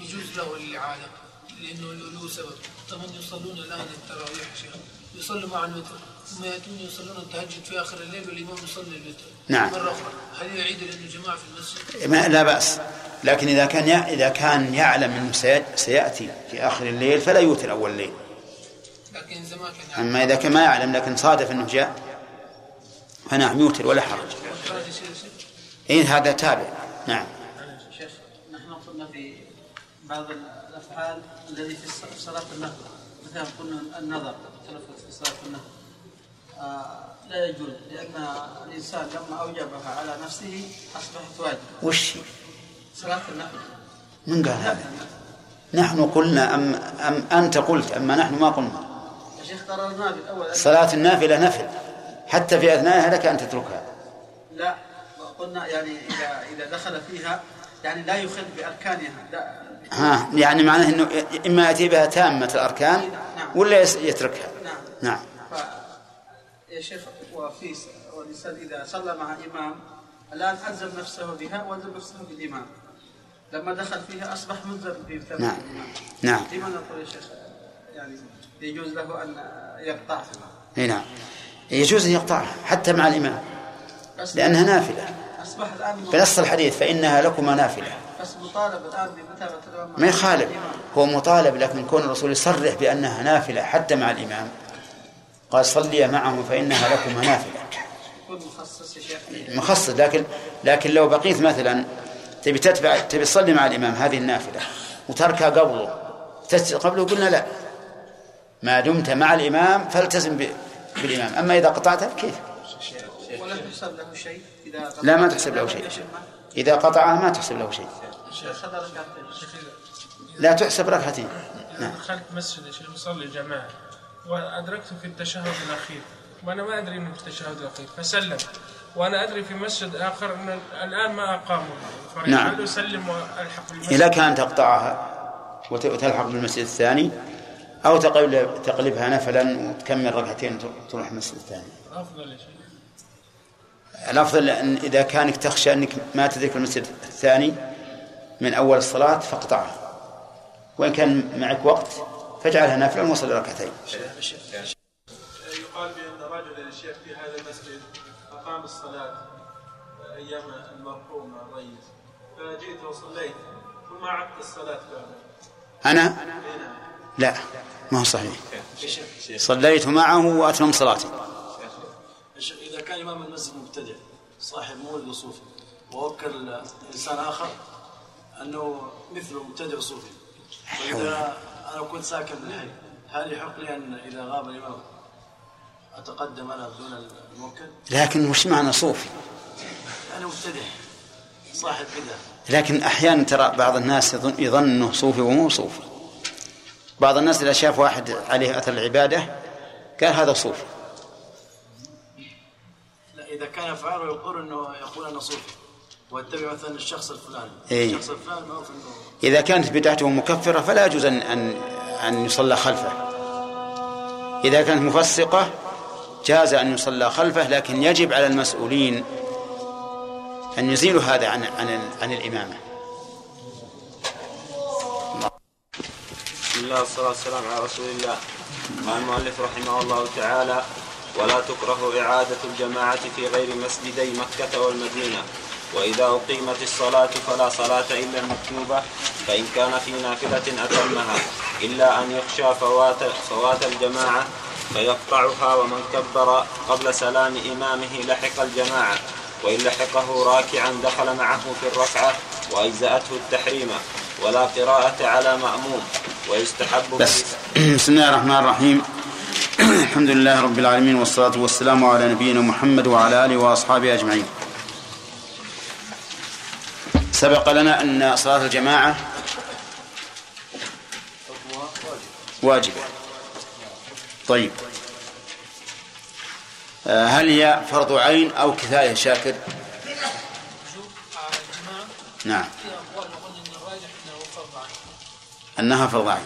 يجوز له للعالم لأنه له سبب، طبعا يصلون الآن التراويح شيخ يصلي مع الوتر ثم يأتون يصلون التهجد في آخر الليل والإمام يصلي الوتر نعم مرة أخرى، هل يعيد لأنه جماعة في المسجد؟ لا بأس، لكن إذا كان يعلم أنه سيأتي في آخر الليل فلا يوتر أول الليل. لكن إذا ما كان يعلم، أما إذا كان ما يعلم لكن صادف أنه جاء فنعم يوتر ولا حرج. إن هذا تابع. نعم. شيخ نحن قلنا في بعض الأفعال الذي في صلاة النهر مثلا قلنا النظر تلفت في صلاة النهر لا يجوز، لأن الإنسان لما أوجبها على نفسه أصبحت واجب. وش صلاة النهر؟ من قال هذا؟ نحن قلنا أم أنت قلت؟ أما نحن ما قلنا. يا شيخ قررنا بالأول صلاة النافلة نفل حتى في أثنائها لك أن تتركها. لا قلنا يعني إذا دخل فيها يعني لا يخل بأركانها. لا ها يعني معناه إنه إما يأتي بها تامة الأركان ولا يتركها. نعم. يا شيخ والإنسان إذا صلى مع إمام الآن ألزم نفسه بها وألزم نفسه بالإمام، لما دخل فيها أصبح ملزم بإمام. نعم. لماذا نقول يا شيخ يعني يجوز له أن يقطعها؟ نعم يجوز أن يقطعها حتى مع الإمام لأنها نافلة. أصبح الآن بنص الحديث فإنها لكما نافلة. بس مطالب الآن بمتابعة ما يخالف، هو مطالب، لكن كون الرسول يصرح بأنها نافلة حتى مع الإمام، قال صلي معهم فإنها لكما نافلة. يكون مخصص يا شيخ. مخصص، لكن لو بقيت مثلا تبي تصلي مع الإمام هذه النافلة وتركها قبله قلنا لا، ما دمت مع الإمام فالتزم بالإمام، أما إذا قطعتها كيف؟ ولا تحسب له شيء. لا ما تحسب له شيء، إذا قطعها ما تحسب له شيء، لا تحسب ركعتين. نعم. دخلت مسجد يا شيخ مصلي جماعة وأدركت في التشهد الأخير وأنا ما أدري إنه في التشهد الأخير فسلم، وأنا أدري في مسجد آخر إنه الآن ما أقامه. نعم. أسلم وألحق بالمسجد. إذا كان تقطعها وتلحق بالمسجد الثاني أو تقلبها نفلا وتكمل ركعتين تروح المسجد الثاني أفضل يا شيخ. الأفضل أن إذا كانك تخشى أنك ما تدرك المسجد الثاني من أول الصلاة فاقطعها، وإن كان معك وقت فاجعلها نافلة وصل ركعتين. يقال بأن رجل الشيخ في هذا المسجد أقام الصلاة أيام المرحوم الرئيس، فجئت وصليت ثم عدت الصلاة بعده. أنا؟ لا ما هو صحيح، صليت معه وأتمم صلاتي. إذا كان إمام المسجد مبتدع صاحب مولد صوفي ووكل إنسان آخر أنه مثله مبتدع صوفي، وإذا أنا كنت ساكن بالحي هل يحق لي أن إذا غاب الإمام أتقدم أنا دون الموكل؟ لكن وش معنى صوفي؟ أنا مبتدع صاحب بدعة. لكن أحيانا ترى بعض الناس يظن أنه صوفي ومو صوفي. بعض الناس إذا شاف واحد عليه أثر العبادة قال هذا صوفي. إذا كان فعله يقول أنه صوفي واتبع مثلا الشخص الفلاني الشخص الفلاني ما في إذا كانت بدعته مكفرة فلا يجوز أن يصلى خلفه. إذا كانت مفسقة جاز أن يصلى خلفه، لكن يجب على المسؤولين أن يزيلوا هذا عن الإمامة. بسم الله والصلاة والسلام على رسول الله. قال المؤلف رحمه الله تعالى: ولا تكره إعادة الجماعة في غير مسجدي مكة والمدينة، وإذا أقيمت الصلاة فلا صلاة إلا المكتوبة، فإن كان في نافلة أتمها إلا أن يخشى فوات الجماعة فيقطعها، ومن كبر قبل سلام إمامه لحق الجماعة، وإن لحقه راكعا دخل معه في الركعة وأجزأته التحريمة ولا قراءة على مأموم. ويستحب. بسم الله الرحمن الرحيم. الحمد لله رب العالمين، والصلاة والسلام على نبينا محمد وعلى آله وأصحابه أجمعين. سبق لنا أن صلاة الجماعة واجبة. طيب، هل هي فرض عين أو كفاية شاكر؟ نعم، أنها فرض عين.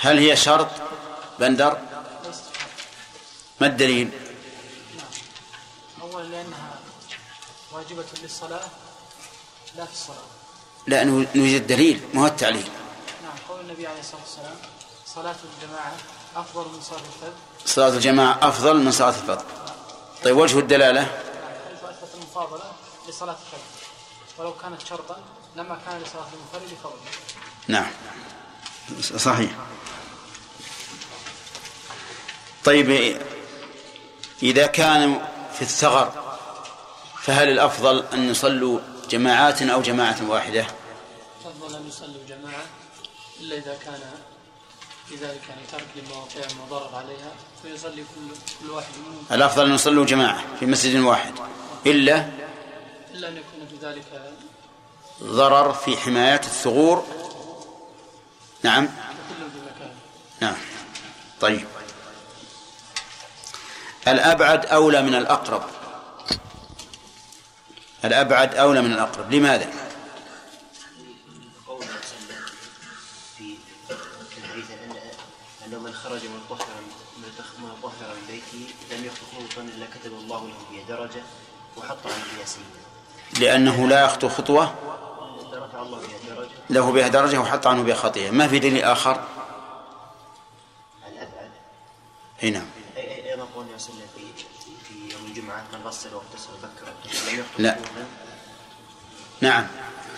هل هي شرط بندر؟ ما الدليل؟ أولا لأنها واجبة للصلاة لا في الصلاة. لا، نوجد دليل، ما هو التعليل؟ نعم، قول النبي عليه الصلاة والسلام: صلاة الجماعة أفضل من صلاة الفرد؟ صلاة الجماعة أفضل من صلاة الفرد. طيب وجه الدلالة؟ حيث أثبت المفاضلة لصلاة الفرد ولو كانت شرطا لما كان لصلاة المنفرد فضل. نعم صحيح. طيب إذا كان في الثغر فهل الأفضل أن يصلوا جماعات أو جماعة واحدة؟ أفضل أن يصلوا جماعة إلا إذا كان في ذلك يعني ترك لمواقع المضرر عليها فيصلي كل واحد منهم. الأفضل أن يصلوا جماعة في مسجد واحد إلا أن يكون في ذلك ضرر في حماية الثغور. نعم نعم. طيب الأبعد أولى من الأقرب. الأبعد أولى من الأقرب لماذا؟ قوله أنه من خرج من طهر من بيته لم يخطو خطوة إلا كتب الله له بها درجة وحط على قياسه. لأنه لا يخطو خطوة له بها درجة وحط عنه بها خطيئة. ما في دليل آخر؟ الأبعد هنا. في يوم الجمعة من غسل واغتسل بكرا. لا. نعم.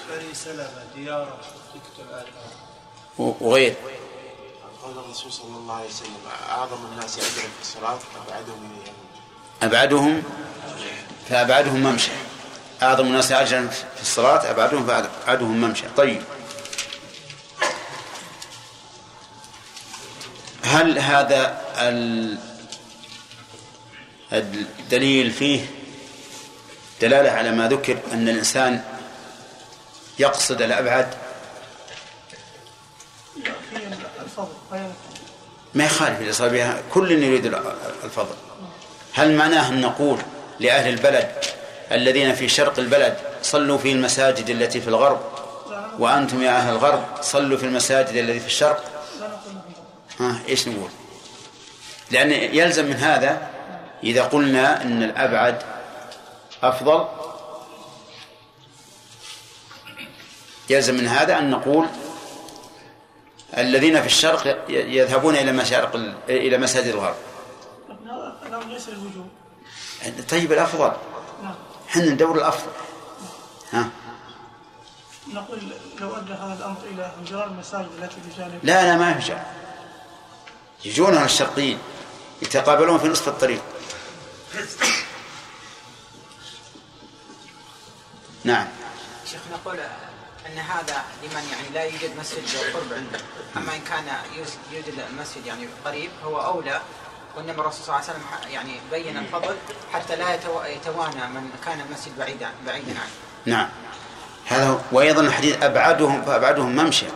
فري سلمة ديارة وغير. قال الرسول صلى الله عليه وسلم أعظم الناس أجرا في الصلاة أبعدهم فأبعدهم ممشى. أعظم الناس أجرا في الصلاة أبعدهم فأبعدهم ممشى. طيب هل هذا الدليل فيه دلالة على ما ذكر أن الإنسان يقصد الأبعد؟ ما يخالف الإصابة، كل يريد الفضل. هل معناه أن نقول لأهل البلد الذين في شرق البلد صلوا في المساجد التي في الغرب وأنتم يا أهل الغرب صلوا في المساجد التي في الشرق؟ إيش نقول؟ لأن يلزم من هذا إذا قلنا أن الأبعد أفضل يلزم من هذا أن نقول الذين في الشرق يذهبون إلى مساجد الغرب. طيب الأفضل حنا ندور الأفضل. ها نقول لو أدى هذا الأمر إلى انجرار المساجد التي بجانب. لا ما يفجر، يجونها الشرقيين يتقابلون في نصف الطريق. نعم شيخ نقول أن هذا لمن يعني لا يوجد مسجد قرب عنده، أما إن كان يوجد المسجد يعني قريب هو أولى، وإنما الرسول صلى الله عليه وسلم يعني بين الفضل حتى لا يتوانى من كان المسجد بعيدا عنه. نعم هذا هو. وأيضا الحديث أبعدهم فأبعدهم ممشى،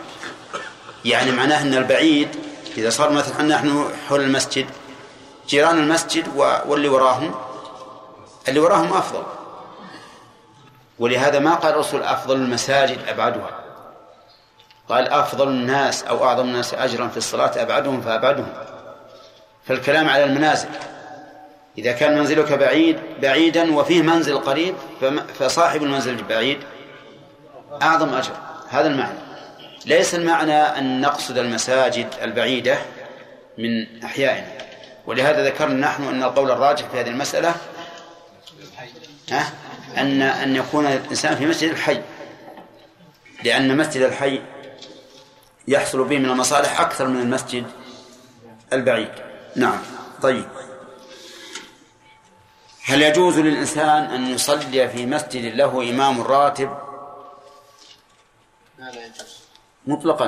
يعني معناه أن البعيد إذا صار مثلا نحن حول المسجد جيران المسجد واللي وراهم أفضل، ولهذا ما قال الرسول أفضل المساجد أبعدها، قال أفضل الناس أو أعظم الناس أجرا في الصلاة أبعدهم فأبعدهم. فالكلام على المنازل، إذا كان منزلك بعيدا وفيه منزل قريب فصاحب المنزل البعيد أعظم أجر. هذا المعنى. ليس المعنى أن نقصد المساجد البعيدة من أحيائنا، ولهذا ذكرنا نحن أن القول الراجح في هذه المسألة أن يكون الإنسان في مسجد الحي، لأن مسجد الحي يحصل به من المصالح أكثر من المسجد البعيد. نعم. طيب هل يجوز للإنسان أن يصلي في مسجد له إمام راتب؟ لا يجوز مطلقا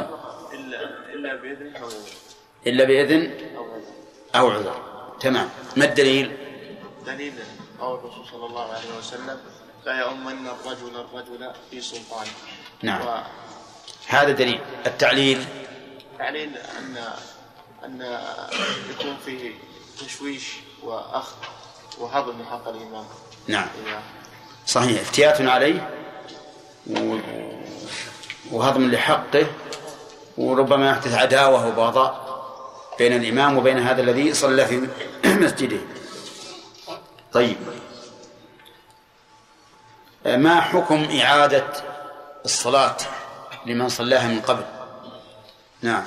إلا بإذن أو عذر. تمام. ما الدليل؟ دليل قول الرسول صلى الله عليه وسلم لا يؤمن الرجل في سلطانه. نعم هذا دليل. التعليل أن يكون فيه تشويش وأخذ وهضم من حق الإمام. نعم صحيح، افتيات عليه وهضم لحقه، وربما يحدث عداوة وبغضاء بين الإمام وبين هذا الذي صلى في مسجده. طيب ما حكم إعادة الصلاة لمن صلاها من قبل؟ نعم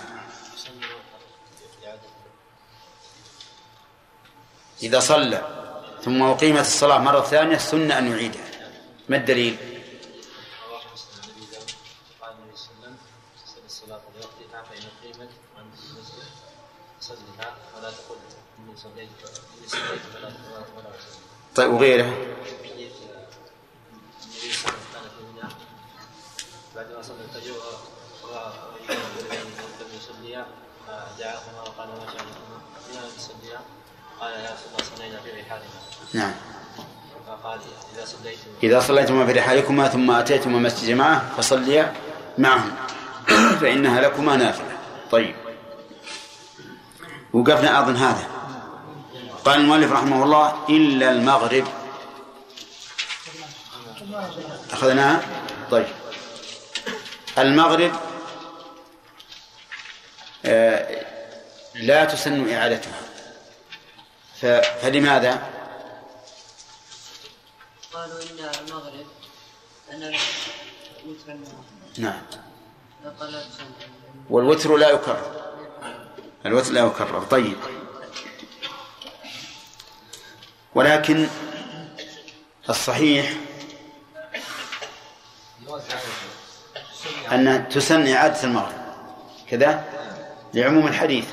إذا صلى ثم أقيمت الصلاة مرة ثانية سنة أن يعيدها. ما الدليل؟ طيب وغيره؟ نعم. إذا صليتما في رحالكما ثم أتيتما مسجد جماعة فصليا معهم فإنها لكما نافلة. طيب وقفنا أظن هذا. قال المؤلف رحمه الله إلا المغرب أخذناها. طيب المغرب لا تسن إعادتها، فلماذا؟ قالوا إن المغرب أن وتر. نعم. والوتر لا يكرر. الوتر لا يكرر. طيب ولكن الصحيح أن تسن إعادة المغرب كذا لعموم الحديث،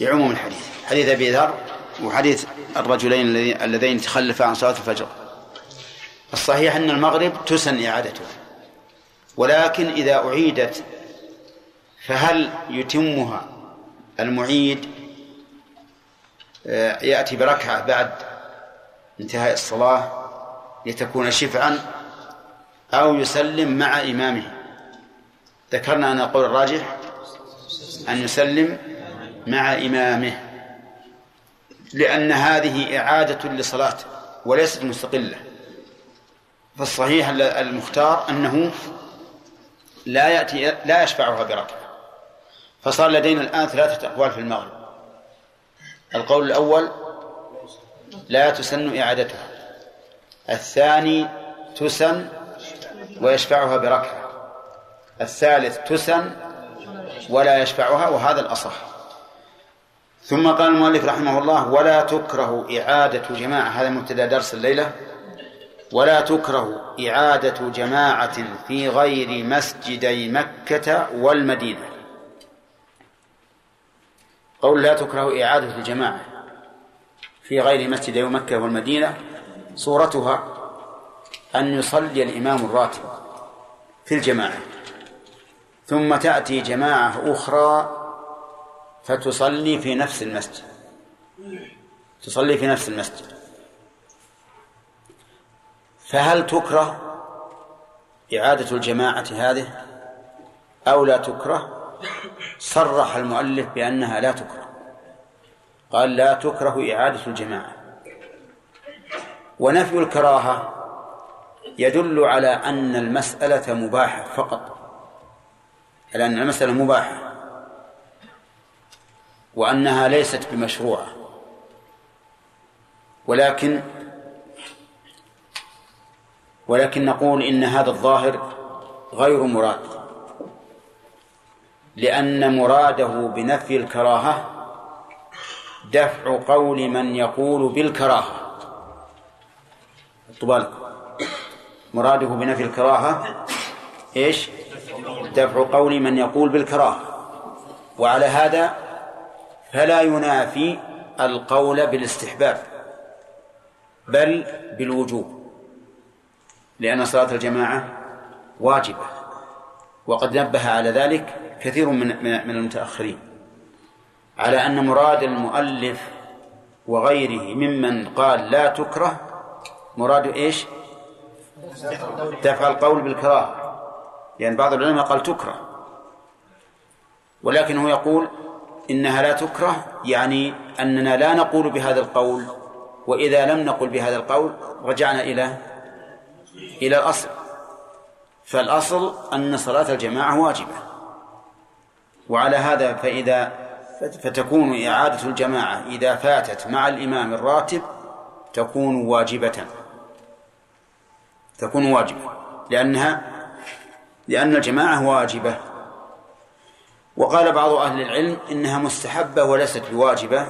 لعموم الحديث، حديث أبي ذر وحديث الرجلين اللذين تخلفا عن صلاة الفجر. الصحيح أن المغرب تسن إعادته، ولكن إذا أعيدت فهل يتمها المعيد؟ يأتي بركعة بعد انتهاء الصلاة لتكون شفعا، أو يسلم مع إمامه؟ ذكرنا أن قول الراجح أن يسلم مع إمامه، لأن هذه إعادة للصلاة وليست مستقلة. فالصحيح المختار أنه لا يأتي لا يشفعها بركعة. فصار لدينا الآن ثلاثة أقوال في المغرب. القول الأول لا تسن إعادتها، الثاني تسن ويشفعها بركعة، الثالث تسن ولا يشفعها، وهذا الأصح. ثم قال المؤلف رحمه الله ولا تكره إعادة جماعة. هذا مبتدأ درس الليلة. ولا تكره إعادة جماعة في غير مسجدي مكة والمدينة. قول لا تكره إعادة الجماعة في غير مسجدي مكة والمدينة صورتها أن يصلي الإمام الراتب في الجماعة ثم تأتي جماعة أخرى فتصلي في نفس المسجد، تصلي في نفس المسجد. فهل تكره إعادة الجماعة هذه أو لا تكره؟ صرح المؤلف بأنها لا تكره. قال لا تكره إعادة الجماعة. ونفي الكراهة يدل على أن المسألة مباحة فقط، على أن المسألة مباحة وأنها ليست بمشروعة. ولكن نقول إن هذا الظاهر غير مراد، لأن مراده بنفي الكراهة دفع قول من يقول بالكراهة. طبالك مراده بنفي الكراهة إيش؟ دفع قول من يقول بالكراهة. وعلى هذا فلا ينافي القول بالاستحباب بل بالوجوب، لأن صلاة الجماعة واجبة، وقد نبه على ذلك كثير من المتأخرين، على أن مراد المؤلف وغيره ممن قال لا تكره مراد إيش؟ دفع القول بالكراهة. يعني بعض العلماء قال تكره، ولكن هو يقول إنها لا تكره يعني أننا لا نقول بهذا القول، وإذا لم نقل بهذا القول رجعنا إلى الأصل، فالأصل أن صلاة الجماعة واجبة. وعلى هذا فتكون إعادة الجماعة إذا فاتت مع الإمام الراتب تكون واجبة، تكون واجبة لأن الجماعة واجبة. وقال بعض أهل العلم إنها مستحبة وليست بواجبة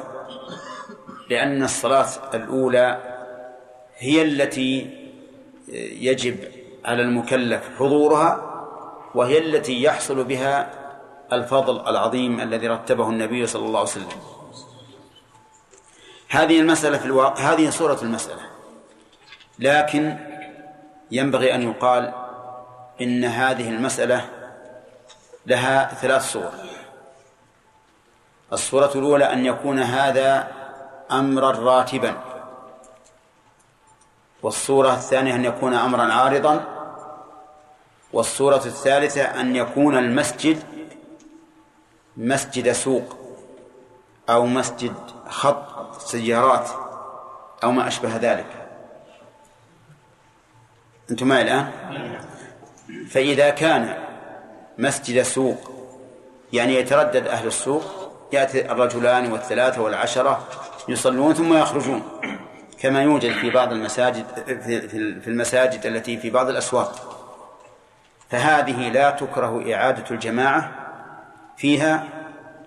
لأن الصلاة الأولى هي التي يجب على المكلف حضورها، وهي التي يحصل بها الفضل العظيم الذي رتبه النبي صلى الله عليه وسلم. هذه المسألة في الواقع هذه صورة المسألة، لكن ينبغي أن يقال إن هذه المسألة لها ثلاث صور. الصورة الأولى أن يكون هذا أمرا راتبا، والصورة الثانية أن يكون أمرا عارضا، والصورة الثالثة أن يكون المسجد مسجد سوق أو مسجد خط سيارات أو ما أشبه ذلك. أنتم معي الآن؟ فإذا كان مسجد سوق يعني يتردد أهل السوق، يأتي الرجلان والثلاثة والعشرة يصلون ثم يخرجون، كما يوجد في بعض المساجد في المساجد التي في بعض الأسواق، فهذه لا تكره إعادة الجماعة فيها،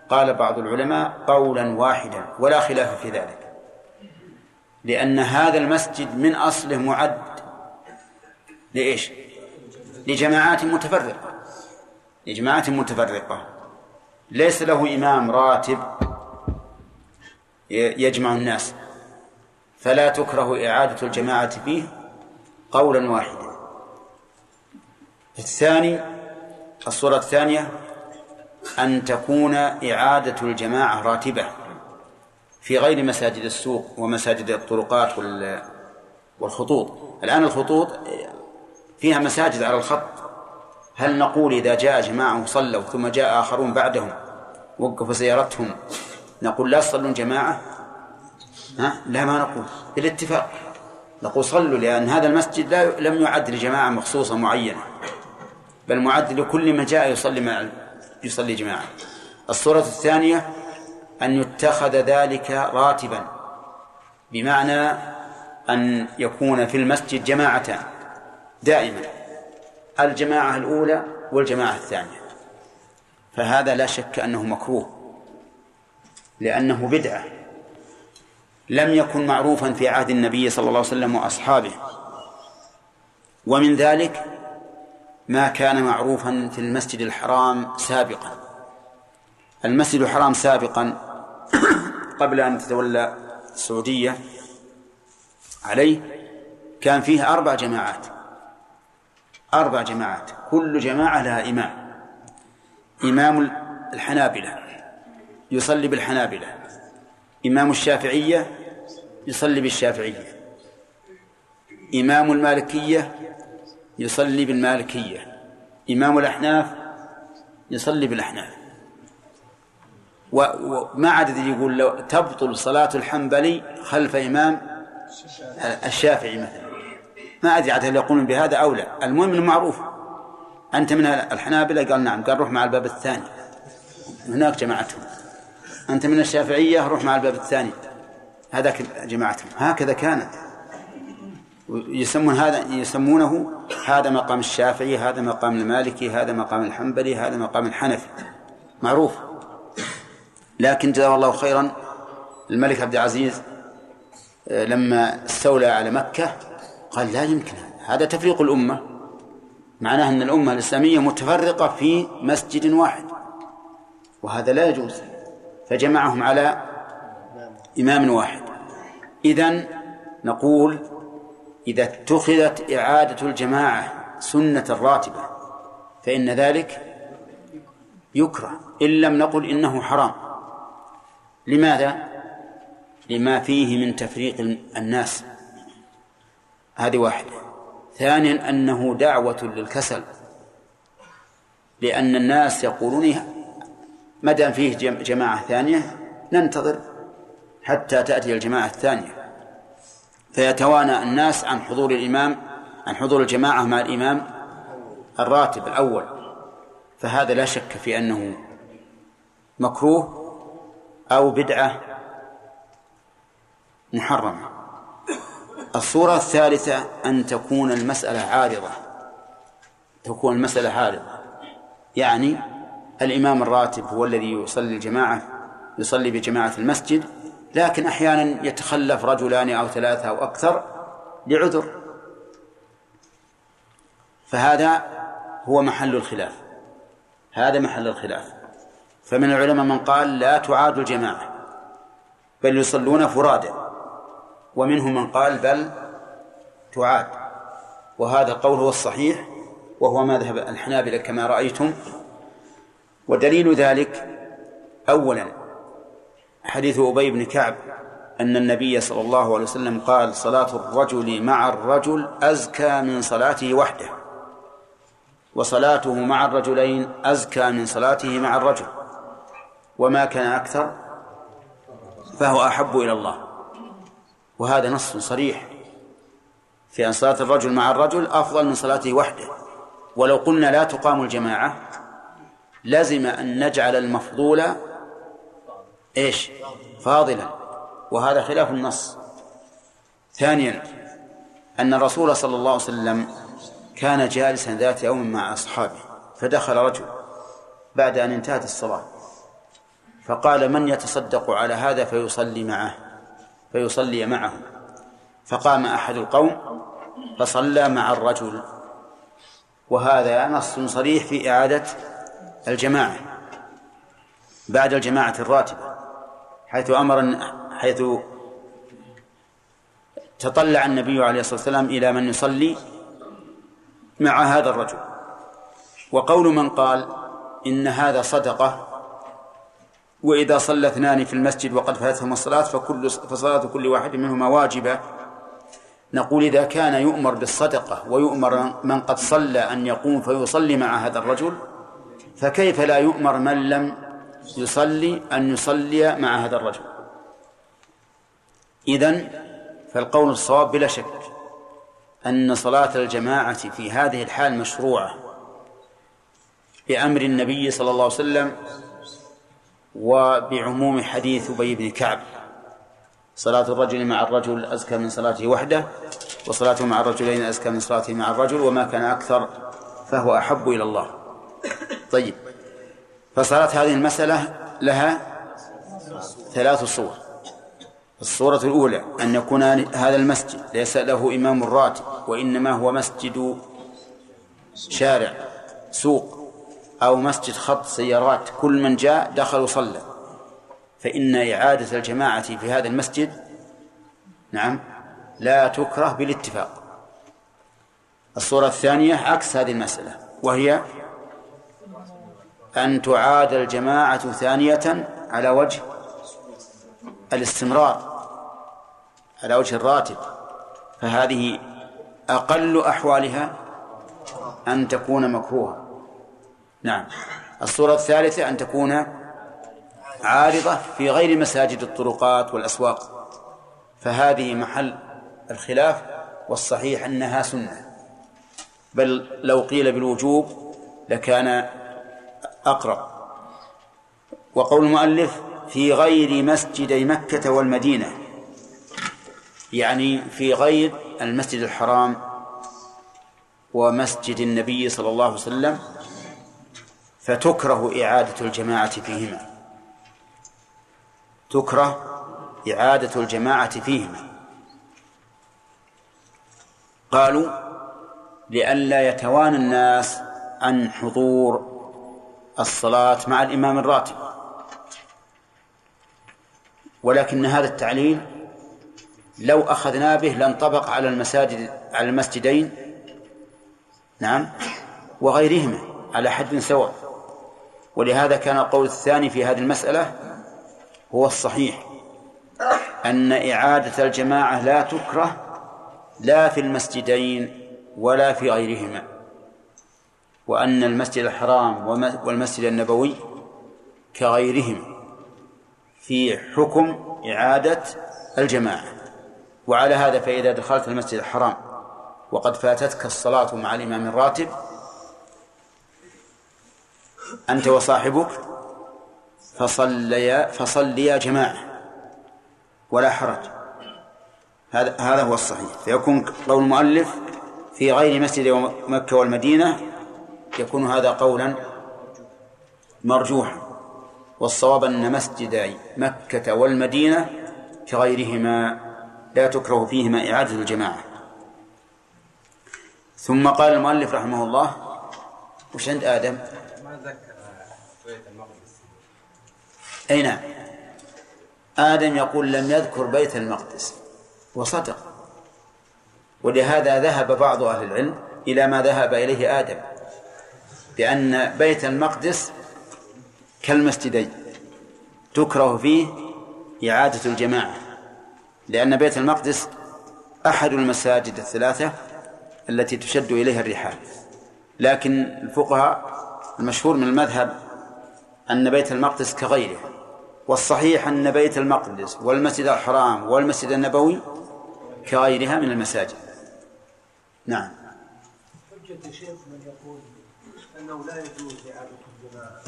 قال بعض العلماء قولا واحدا ولا خلاف في ذلك، لأن هذا المسجد من أصله معد لإيش؟ لجماعات متفرقة ليس له إمام راتب يجمع الناس، فلا تكره إعادة الجماعة فيه قولا واحدا. الصورة الثانية أن تكون إعادة الجماعة راتبة في غير مساجد السوق ومساجد الطرقات والخطوط. الآن الخطوط فيها مساجد على الخط، هل نقول إذا جاء جماعة وصلوا ثم جاء آخرون بعدهم وقفوا سيارتهم نقول لا صلوا جماعة؟ لا، ما نقول، بالاتفاق نقول صلوا، لأن هذا المسجد لم يعد لجماعة مخصوصة معينة، بل معد لكل من جاء يصلي جماعة. الصورة الثانية أن يتخذ ذلك راتبا، بمعنى أن يكون في المسجد جماعتان دائما، الجماعة الأولى والجماعة الثانية، فهذا لا شك أنه مكروه، لأنه بدعة لم يكن معروفا في عهد النبي صلى الله عليه وسلم وأصحابه، ومن ذلك ما كان معروفا في المسجد الحرام سابقا. المسجد الحرام سابقا قبل أن تتولى السعودية عليه كان فيه أربع جماعات، كل جماعة لها إمام الحنابلة يصلي بالحنابلة، إمام الشافعية يصلي بالشافعية، إمام المالكية يصلي بالمالكية، إمام الأحناف يصلي بالأحناف، وما عدد يقول لو تبطل صلاة الحنبلي خلف إمام الشافعي مثلا، ما عاد هل يقولون بهذا أو لا، المهم إنه معروف أنت من الحنابلة قال نعم، قال روح مع الباب الثاني هناك جماعتهم، أنت من الشافعية روح مع الباب الثاني هذاك جماعتهم، هكذا كانت، يسمونه هذا مقام الشافعي، هذا مقام المالكي، هذا مقام الحنبلي، هذا مقام الحنفي، معروف. لكن جزاه الله خيرا الملك عبد العزيز لما استولى على مكة قال لا يمكن، هذا تفريق الأمة، معناه أن الأمة الإسلامية متفرقة في مسجد واحد وهذا لا يجوز، فجمعهم على إمام واحد. إذن نقول إذا اتخذت إعادة الجماعة سنة راتبة فإن ذلك يكره، إن لم نقل إنه حرام. لماذا؟ لما فيه من تفريق الناس، هذه واحدة. ثانيا أنه دعوة للكسل، لأن الناس يقولون ما دام فيه جماعة ثانية ننتظر حتى تأتي الجماعة الثانية، فيتوانى الناس عن حضور الإمام عن حضور الجماعة مع الإمام الراتب الأول، فهذا لا شك في أنه مكروه أو بدعة محرمة. الصورة الثالثة أن تكون المسألة عارضة، يعني الإمام الراتب هو الذي يصلي بجماعة المسجد، لكن أحيانا يتخلف رجلان أو ثلاثة أو أكثر لعذر، فهذا هو محل الخلاف، هذا محل الخلاف. فمن العلماء من قال لا تعاد الجماعة بل يصلون فرادا، ومنهم من قال بل تعاد، وهذا القول هو الصحيح وهو مذهب الحنابلة كما رأيتم. ودليل ذلك أولا حديث أبي بن كعب أن النبي صلى الله عليه وسلم قال صلاة الرجل مع الرجل أزكى من صلاته وحده، وصلاته مع الرجلين أزكى من صلاته مع الرجل، وما كان أكثر فهو أحب إلى الله. وهذا نص صريح في أن صلاة الرجل مع الرجل أفضل من صلاته وحده. ولو قلنا لا تقام الجماعة لازم أن نجعل المفضول إيش؟ فاضلا، وهذا خلاف النص. ثانيا أن الرسول صلى الله عليه وسلم كان جالسا ذات يوم مع أصحابه، فدخل رجل بعد أن انتهت الصلاة فقال من يتصدق على هذا فيصلي معه فقام أحد القوم فصلى مع الرجل، وهذا نص صريح في إعادة الجماعة بعد الجماعة الراتبة، حيث تطلع النبي عليه الصلاة والسلام إلى من يصلي مع هذا الرجل. وقول من قال إن هذا صدقة، وإذا صلى اثنان في المسجد وقد فاتهم الصلاة فصلاة كل واحد منهما واجبة، نقول إذا كان يؤمر بالصدقة ويؤمر من قد صلى أن يقوم فيصلي مع هذا الرجل، فكيف لا يؤمر من لم يصلي أن يصلي مع هذا الرجل؟ إذن فالقول الصواب بلا شك أن صلاة الجماعة في هذه الحال مشروعة بأمر النبي صلى الله عليه وسلم وبعموم حديث أبي بن كعب صلاة الرجل مع الرجل أزكى من صلاته وحده، وصلاته مع الرجلين أزكى من صلاته مع الرجل، وما كان أكثر فهو أحب إلى الله. طيب، فصارت هذه المسألة لها ثلاث صور. الصورة الأولى أن يكون هذا المسجد ليس له إمام راتب، وإنما هو مسجد شارع، سوق، أو مسجد خط سيارات، كل من جاء دخل وصلى، فإن إعادة الجماعة في هذا المسجد نعم لا تكره بالاتفاق. الصورة الثانية عكس هذه المسألة، وهي أن تعاد الجماعة ثانية على وجه الاستمرار على وجه الراتب، فهذه أقل أحوالها أن تكون مكروهة. نعم. الصورة الثالثة أن تكون عارضة في غير مساجد الطرقات والأسواق، فهذه محل الخلاف، والصحيح أنها سنة، بل لو قيل بالوجوب لكان أقرب. وقول المؤلف في غير مسجدي مكة والمدينة، يعني في غير المسجد الحرام ومسجد النبي صلى الله عليه وسلم، فتكره إعادة الجماعة فيهما، تكره إعادة الجماعة فيهما. قالوا لئلا يتوانى الناس عن حضور الصلاة مع الإمام الراتب، ولكن هذا التعليل لو أخذنا به لانطبق على المساجد، على المسجدين نعم وغيرهما على حد سواء، ولهذا كان القول الثاني في هذه المسألة هو الصحيح، أن إعادة الجماعة لا تكره لا في المسجدين ولا في غيرهما، وأن المسجد الحرام والمسجد النبوي كغيرهم في حكم إعادة الجماعة. وعلى هذا فإذا دخلت المسجد الحرام وقد فاتتك الصلاة مع الإمام الراتب أنت وصاحبك فصلي جماعة ولا حرج، هذا هو الصحيح. فيكون قول المؤلف في غير مسجد مكة والمدينة يكون هذا قولا مرجوحا، والصواب أن مسجدي مكة والمدينة كغيرهما لا تكره فيهما إعادة الجماعة. ثم قال المؤلف رحمه الله وش عند آدم؟ ما ذكر بيت المقدس. أي نعم، آدم يقول لم يذكر بيت المقدس، وصدق، ولهذا ذهب بعض أهل العلم إلى ما ذهب إليه آدم بأن بيت المقدس كالمسجدين تكره فيه إعادة الجماعة، لأن بيت المقدس أحد المساجد الثلاثة التي تشد إليها الرحال. لكن الفقهاء المشهور من المذهب أن بيت المقدس كغيره، والصحيح أن بيت المقدس والمسجد الحرام والمسجد النبوي كغيرها من المساجد. نعم. حجة الشيخ من يقول أنه لا يجوز إعادة الجماعة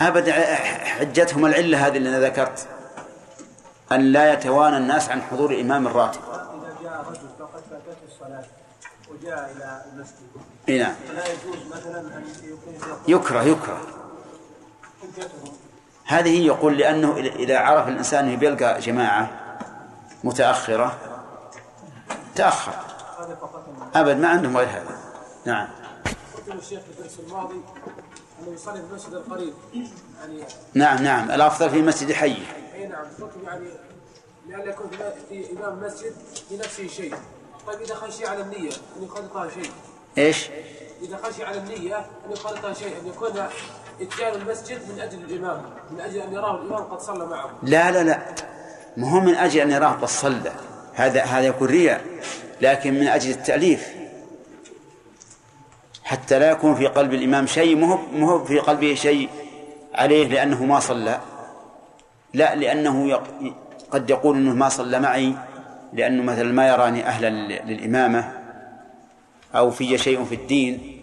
أبدا، حجتهم العلة هذه اللي أنا ذكرت، أن لا يتوانى الناس عن حضور الإمام الراتب. إذا جاء رجل فقد فاتته الصلاة وجاء إلى المسجد فلا يجوز مثلا أن يكره هذه. يقول لأنه إذا عرف الإنسان أنه يلقى جماعة متأخرة تأخر أبد، ما عندهم غير هذا. نعم. قلت الشيخ في الدرس الماضي أنه يصلي في المسجد القريب، يعني نعم الأفضل في مسجد حي. أي نعم، يعني لأن يكون في إمام مسجد لنفسه شيء. طيب إذا خشي على النية أن يخلطها شيء. إيش؟ إذا خشي على النية أن يخلطها شيء، أن يكون إتيان المسجد من أجل الإمام، من أجل أن يراه الإمام قد صلى معه. لا، ما هو من أجل أن يراه قد صلى، هذا يكون رياء، لكن من أجل التأليف، حتى لا يكون في قلب الإمام شيء مهب في قلبه شيء عليه لأنه ما صلى، لا لأنه قد يقول أنه ما صلى معي لأنه مثلا ما يراني أهلا للإمامة أو في شيء في الدين،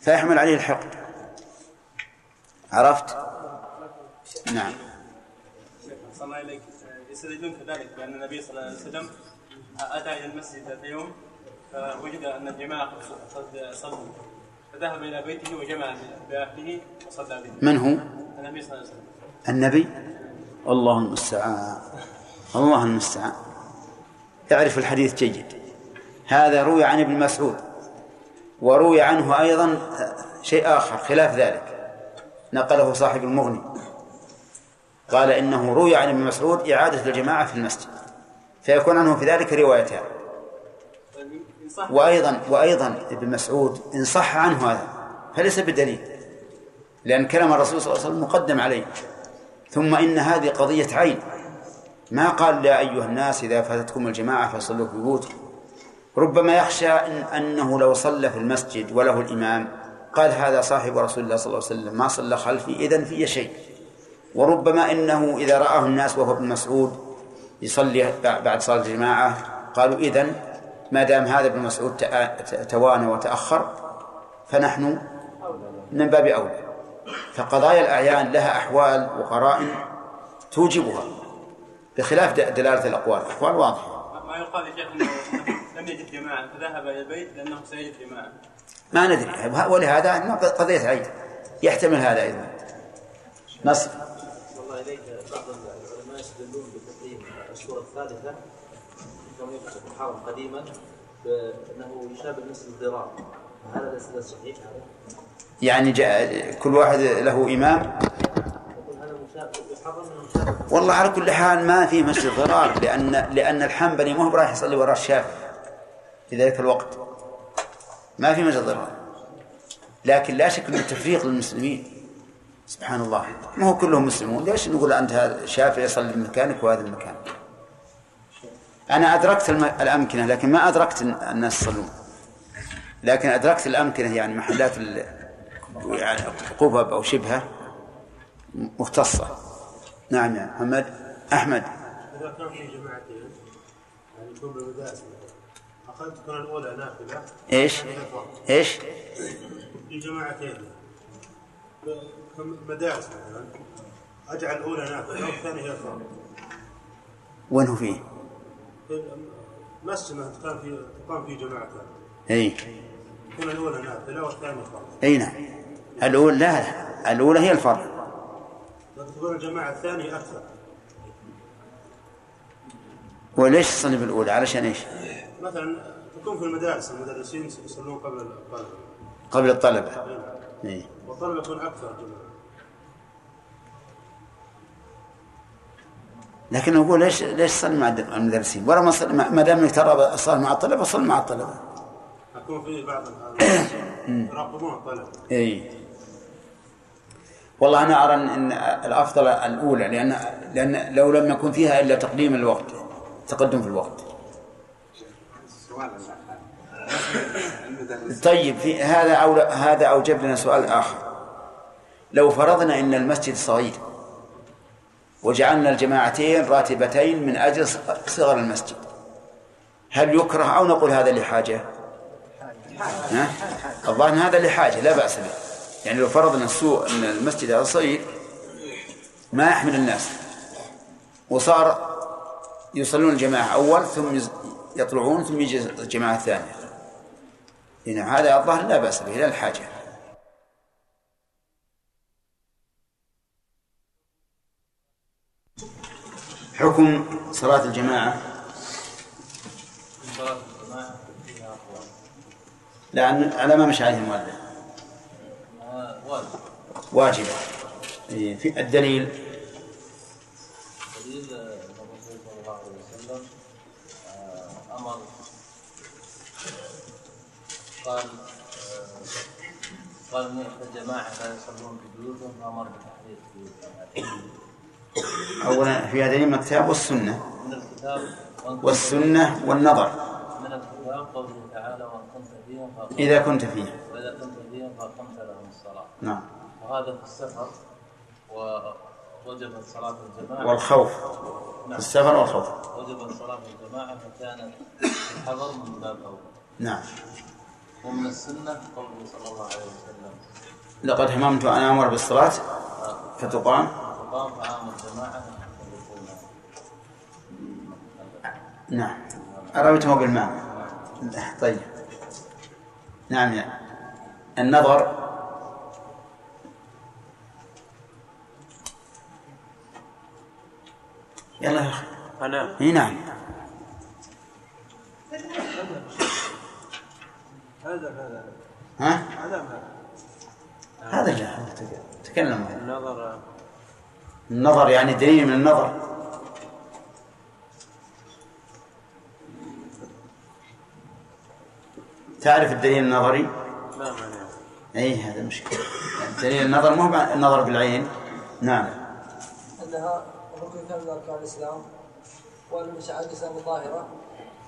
فيحمل عليه الحقد. عرفت؟ نعم. صلى الله عليه يستدلون كذلك بأن النبي صلى الله عليه وسلم أتى إلى المسجد في يوم فوجد أن الجماعة قد صلوا، فذهب إلى بيته وجمع بأهله وصلى بهم. من هو؟ النبي صلى الله عليه وسلم. النبي؟ الله المستعان، الله المستعان. يعرف الحديث جيد. هذا روي عن ابن مسعود، وروي عنه أيضا شيء آخر خلاف ذلك نقله صاحب المغني، قال إنه روي عن ابن مسعود إعادة الجماعة في المسجد، فيكون عنه في ذلك روايتان. وأيضا ابن مسعود إن صح عنه هذا فليس بالدليل، لأن كلام الرسول صلى الله عليه وسلم مقدم عليه. ثم إن هذه قضية عين، ما قال يا أيها الناس إذا فاتتكم الجماعة فصلوا في بيوتكم. ربما يخشى أنه لو صلى في المسجد وله الإمام قال هذا صاحب رسول الله صلى الله عليه وسلم ما صلى خلفي، إذن فيه شيء. وربما إنه إذا رآه الناس وهو ابن مسعود يصلي بعد صلاة الجماعة قالوا إذن ما دام هذا ابن مسعود توانى وتأخر فنحن من باب أولى. فقضايا الأعيان لها أحوال وقرائن توجبها، بخلاف دلالة الأقوال، أقوال واضحة. ما يقال يا شيخ أنه لم يجد جماعة فذهب إلى البيت لأنه سيجد جماعة، ما ندري، ولهذا قضية عيد يحتمل هذا أيضا نص. والله إليك بعض العلماء يستدلون بتقديم الصورة الثالثة كما يقصد الحرم قديما أنه يشابه نصف الذراع، هذا الاستدلال صحيح؟ يعني كل واحد له إمام. والله على كل حال ما في مسجد ضرار، لأن الحنبلي ما هو رايح يصلي وراء الشافعي في ذلك الوقت، ما في مسجد ضرار. لكن لا شك أن التفريق للمسلمين سبحان الله، ما هو كلهم مسلمون، ليش نقول أنت هذا شافعي يصلي بمكانك وهذا المكان؟ أنا أدركت الأمكنة لكن ما أدركت الناس يصلون، لكن أدركت الأمكنة يعني محلات يعني قبب أو شبهة مختصة. نعم يا محمد أحمد. إذا كان في جماعتين يعني يكون بالمدارس أقل تكون الأولى نافلة. إيش؟ في جماعتين مدارس مثلا أجعل الأولى نافلة والثانية فرض. وين هو فيه؟ مسجد تقام فيه جماعتين. إيه. تكون الأولى نافلة والثانية فرض. أي نعم. الأولى هي الفرض. تكون الجماعة الثانية أكثر. وليش الصنف الأولى؟ علشان إيش؟ مثلا تكون في المدارس المدرسين يصلون قبل الطلبة. قبل الطلبة. إيه. والطلبة يكون أكثر جماعة. لكن أقول ليش صلي مع المدرسين؟ ولا ما دام إنك ترى صار مع الطلبة صل مع الطلبة. أكون في بعض يراقبون الطلبة. إيه. والله أنا أرى أن الأفضل الأولى لأن لو لم يكن فيها إلا تقديم الوقت تقدم في الوقت. طيب في هذا أوجب لنا سؤال آخر. لو فرضنا أن المسجد صغير وجعلنا الجماعتين راتبتين من أجل صغر المسجد هل يكره أو نقول هذا لحاجة؟ الظاهر هذا لحاجة لا بأس به. يعني لو فرضنا أن المسجد هذا صغير ما يحمل الناس وصار يصلون الجماعة أول ثم يطلعون ثم يجي الجماعة الثانية يعني هذا الظاهر لا بأس به لا الحاجة. حكم صلاة الجماعة لأن على ما مش عليه المؤذن واجبة. في الدليل الرسول صلى الله عليه وسلم أمر قال من إحدى الجماعة لا يصلون بجلوسهم وأمر بتحرير بجلوسهم. أولا في هذين الكتاب والسنة والنظر من الكتاب قوله تعالى إذا كنت فيها فأقمت لهم الصلاة. نعم. وهذا في السفر ووجبت صلاة الجماعة والخوف. نعم. السفر والخوف وجبت صلاة الجماعة فكانت الحضر من باب أول. نعم. ومن السنة قوله صلى الله عليه وسلم لقد هممت أن أمر بالصلاة فتقام أمام الجماعة. نعم أربته بالمعنى. طيب نعم يعني. النظر يلا يا أخي هلا نعم هذا ها هذا لا تكلم النظر يعني دليل من النظر. تعرف الدليل النظري؟ لا ما نعرف. أي هذا مشكلة. الدليل النظر مو النظر بالعين. نعم. أنها ركن من أركان الإسلام وأن مشاعر الإسلام ظاهرة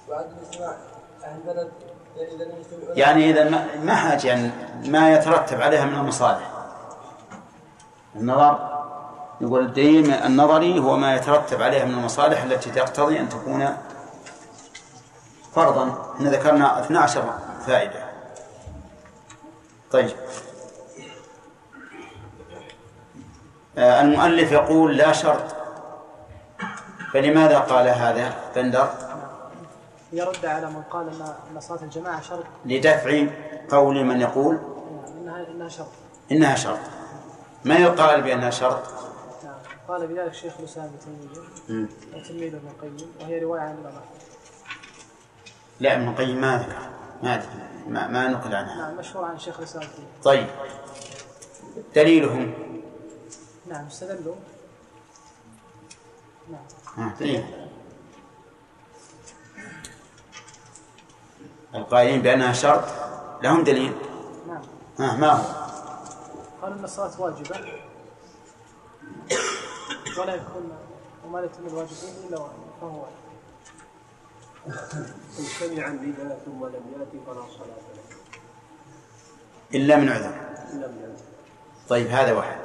وعدم اجتماع أهل البلد إذا لم يجتمعوا. يعني إذا ما حاجة يعني ما يترتب عليها من المصالح. النظر يقول الدليل النظري هو ما يترتب عليها من المصالح التي تقتضي أن تكون فرضا. إحنا ذكرنا 12 فائدة. طيب المؤلف يقول لا شرط فلماذا قال هذا بندر؟ يرد على من قال أن صلاة الجماعة شرط لدفع قول من يقول إنها شرط ما يقال بأنها شرط. قال بذلك الشيخ الإسلام بن تيمية ابن القيم وهي رواية عن الأمر. لا ابن القيم ما نقل عنها. نعم مشهور عن الشيخ الإسلام. طيب دليلهم. نعم استدلوا. نعم دليل القائلين بأنها شرط لهم دليل. نعم ما هو؟ قالوا أن الصلاة واجبة ولا يكون وما يتم الواجبين إلا فهو إن سمع بنا ثم لم يأتي فلا صلاة إلا من عذر. طيب هذا واحد.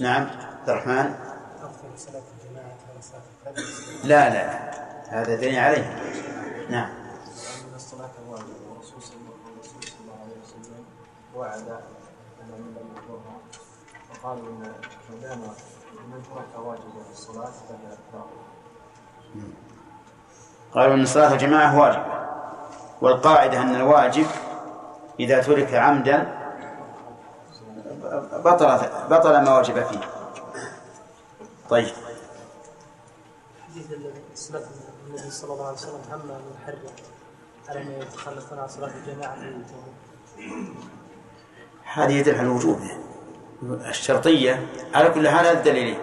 نعم عبد الرحمن. لا هذا دليل عليه. نعم الصلاة واجبة والرسول صلى الله عليه وسلم وعد أن من لم يحضرها فقالوا إن مدام من ترك واجبة في الصلاة فهي الطاعة. قالوا إن صلاة الجماعة واجبة والقاعدة أن الواجب إذا ترك عمدا بطل ما وجب فيه. طيب الحديث الذي اسلفه النبي صلى الله عليه وسلم هم من حره على ما يتخلفون عن صلاه الجماعه هذه يدل على الوجوب الشرطيه. على كل حال هذا دليل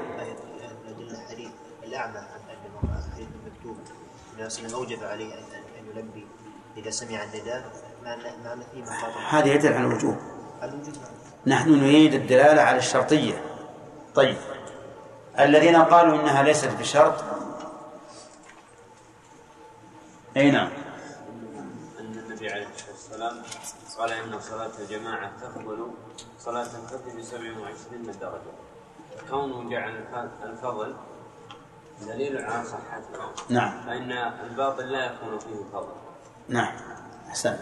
الاعمى المكتوب الناس اوجب عليه ان يلبي اذا سمع النداء ما فيه مخاطره. هذا يدل على الوجوب. نحن نريد الدلاله على الشرطيه. طيب الذين قالوا إنها ليست بشرط أي نعم. أن النبي عليه الصلاة والسلام قال إن صلاة الجماعة تقبل صلاة الفجر ب27 درجة. كونه جعل الفضل دليل على صحته. نعم. فإن الباطل لا يكون فيه فضل. نعم. أحسن.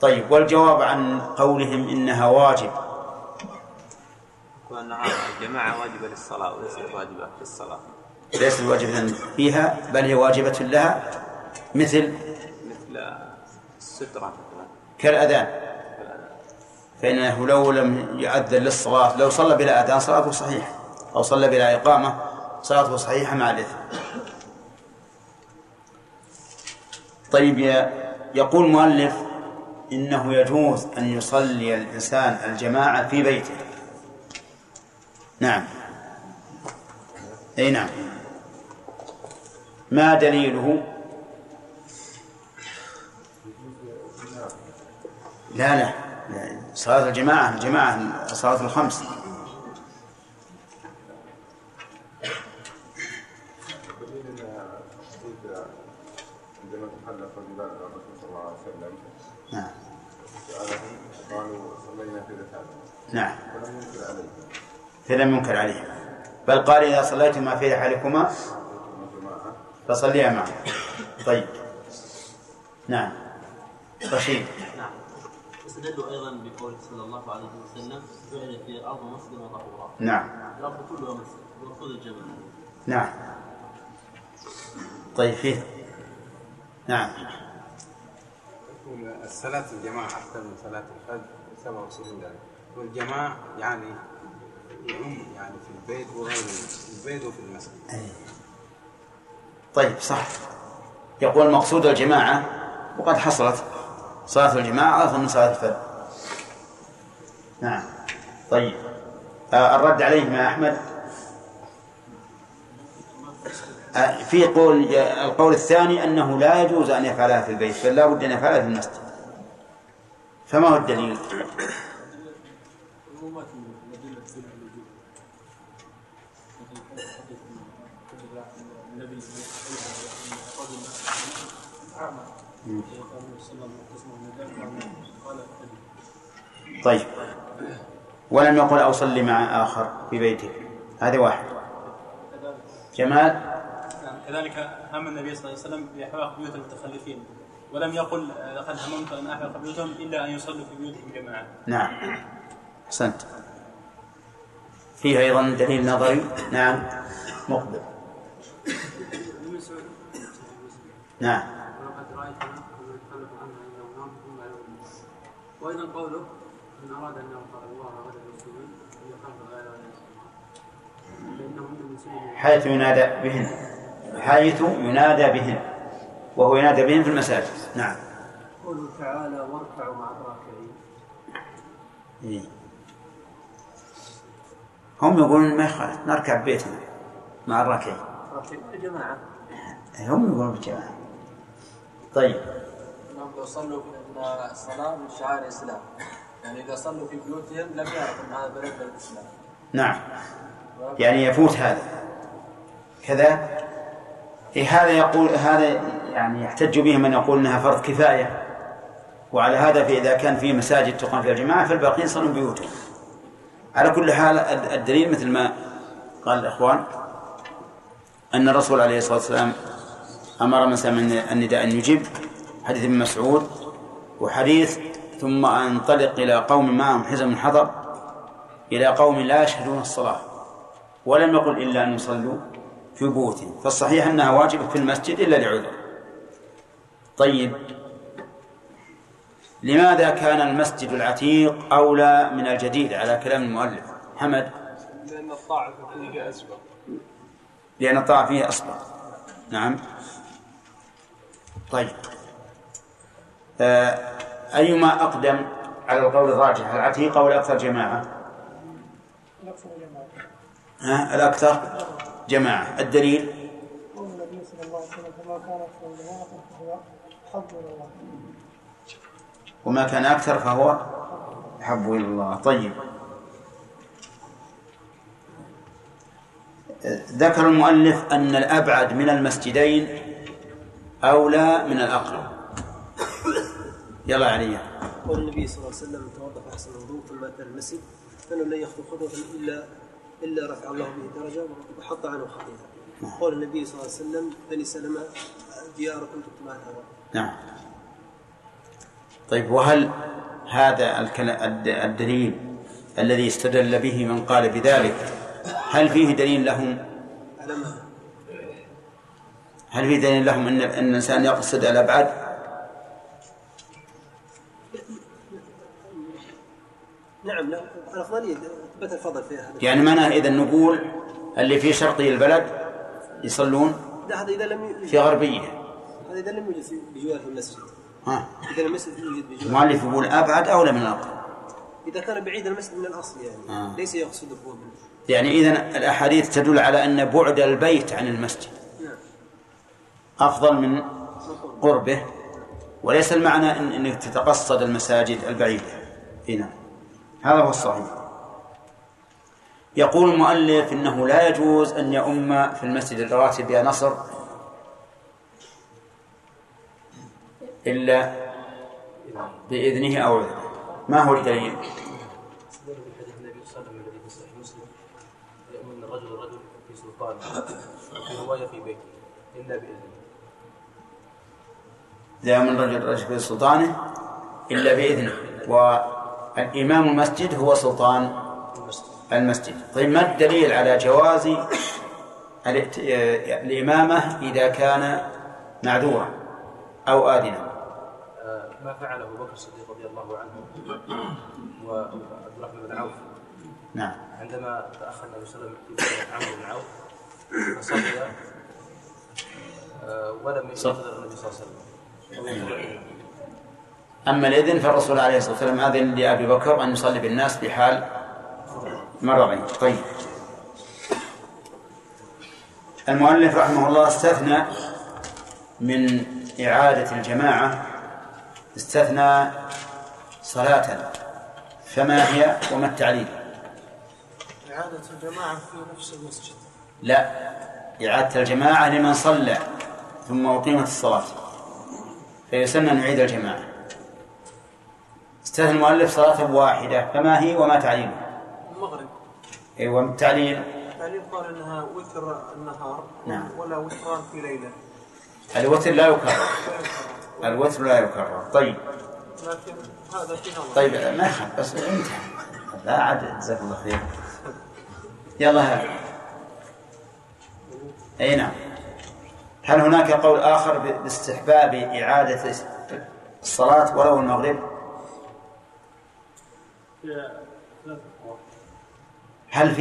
طيب والجواب عن قولهم إنها واجب. وأنها الجماعة واجبة للصلاة وليست واجبة في الصلاة. ليست واجبة فيها بل هي واجبة لها مثل السترة كالأذان. فإنه لو لم يؤذن للصلاة لو صلى بلا أذان صلاته صحيحة أو صلى بلا إقامة صلاته صحيحة مع الإثم. طيب يقول المؤلف إنه يجوز أن يصلي الإنسان الجماعة في بيته. نعم أي نعم. ما دليله؟ لا صلاة الجماعة صلاة الخمس. عندما تحلق البلاد الرسول صلى الله عليه وسلم نعم قالوا صلينا في رسالة نعم فلم ينكر عليه بل قال إذا صليتما في رحالكما فصليا معه. طيب نعم رشيد. نعم استدلوا أيضا بقوله صلى الله عليه وسلم جعل في الأرض مسجدا وطهورا. نعم الأرض كلها مسجد وركوز الجبل. نعم طيب فيه نعم الصلاة الجماعة أحسن من صلاة الفجر 27 درجة والجماعة يعني في البيت وغير البيت وفي المسجد. طيب صح. يقول مقصود الجماعة وقد حصلت صلاة الجماعة أفضل من صلاة الفرد. نعم طيب الرد عليه ما أحمد في قول القول الثاني أنه لا يجوز أن يفعلها في البيت بل لا بد أن يفعلها في المسجد. فما هو الدليل؟ طيب ولم يقل أصلي مع آخر في بيتك. هذا واحد. جمال كذلك هم النبي صلى الله عليه وسلم بإحراق بيوت المتخلفين ولم يقل لقد هممت أن أحرق بيوتهم إلا أن يصلوا في بيوتهم جماعة. نعم أحسنت. فيه أيضا دليل نظري. نعم مقبل. نعم وإذا قوله إن أراد أن يرفع الله غدا المسلمين أن يقرب غير المسلمين حيث ينادى بهن وهو ينادى بهن في المساجد. نعم قوله تعالى واركعوا مع الراكعين. هم يقولون ما يخالف نركع ببيتنا مع الراكعين الجماعة. هم يقولون بالجماعة. طيب إنهم لو صلوا الصلاة من شعائر الإسلام يعني إذا صلوا في بيوتهم لم يعرفوا أن هذا بلد الإسلام. نعم يعني يفوت هذا كذا. هذا يقول هذا يعني يحتج به من يقول أنها فرض كفاية. وعلى هذا فإذا كان في مساجد تقام فيها الجماعة فالباقين صلوا بيوتهم. على كل حال الدليل مثل ما قال الإخوان أن الرسول عليه الصلاة والسلام أمر من سمع النداء أن يجيب حديث ابن مسعود وحديث ثم أنطلق إلى قوم معهم حزم من حضر إلى قوم لا يشهدون الصلاة ولم يقل إلا أن يصلوا في بيوتهم. فالصحيح أنها واجبة في المسجد إلا لعذر. طيب لماذا كان المسجد العتيق أولى من الجديد على كلام المؤلف حمد؟ لأن الطاعة فيه أسبق نعم. طيب أيما أقدم على القول الراجح؟ العتيقة والأكثر جماعة؟ الأكثر جماعة. الأكثر جماعة. الدليل قول النبي صلى الله عليه وسلم وما كان أكثر فهو حب الله. طيب ذكر المؤلف أن الأبعد من المسجدين أولى من الأقرب. يلا عليها. قال النبي صلى الله عليه وسلم: توضأ فأحسن الوضوء ثم أتى المسجد فإنه لا يخطو خطوة إلا رفع الله به درجة وحط عنه خطيئة. قال النبي صلى الله عليه وسلم: بني سلمة دياركم تتبعها. نعم. طيب وهل هذا الدليل الذي استدل به من قال بذلك هل فيه دليل لهم؟ هل فيه دليل لهم أن الإنسان يقصد الأبعد؟ نعم لا الأفضلية تبت الفضل فيها. يعني معناه إذا نقول اللي في شرقي البلد يصلون في غربية، هذا إذا لم يوجد بجوار في المسجد. إذا المسجد يوجد بجوار المؤلف يقول أبعد أولى من الأقرب إذا كان بعيد المسجد من الأصل يعني ليس يقصد هو. يعني إذن الأحاديث تدل على أن بعد البيت عن المسجد أفضل من قربه، وليس المعنى أنك تتقصد المساجد البعيدة. هنا هذا هو الصحيح. يقول المؤلف إنه لا يجوز أن يؤم في المسجد الراتب يا نصر إلا بإذنه أو عذره. ما هو الدليل؟ الرجل في سلطان في رواية في بيته إلا بإذنه. لا من رجل في سلطانه إلا بإذنه، والإمام المسجد هو سلطان المسجد. طيب ما الدليل على جواز الإمامة إذا كان معذورا أو آذنا؟ ما فعله أبو بكر الصديق رضي الله عنه وعبد الرحمن بن عوف. نعم. عندما تأخر النبي صلى الله عليه وسلم عمرو بن عوف فصلى ولم ينتظر النبي صلى الله عليه وسلم. أما الإذن فالرسول عليه الصلاة والسلام أذن لأبي بكر أن يصلي بالناس بحال مرض. طيب المؤلف رحمه الله استثنى من إعادة الجماعة، استثنى صلاة، فما هي وما التعليل؟ إعادة الجماعة في نفس المسجد؟ لا، إعادة الجماعة لمن صلى ثم أقيمت الصلاة فيسن أن يعيد الجماعة. استثنى المؤلف صلاة واحدة، فما هي وما تعليلها؟ المغرب. أيوة. والتعليل؟ التعليل قال أنها وتر النهار. نعم. ولا وتران في ليلة. الوتر لا يكرر. الوتر لا يكرر. طيب. لكن هذا فيها. طيب ما خل بس أنت لا عاد جزاك الله خير. يلا هذا. أي نعم. هل هناك قول آخر باستحباب إعادة الصلاة ولو المغرب؟ هل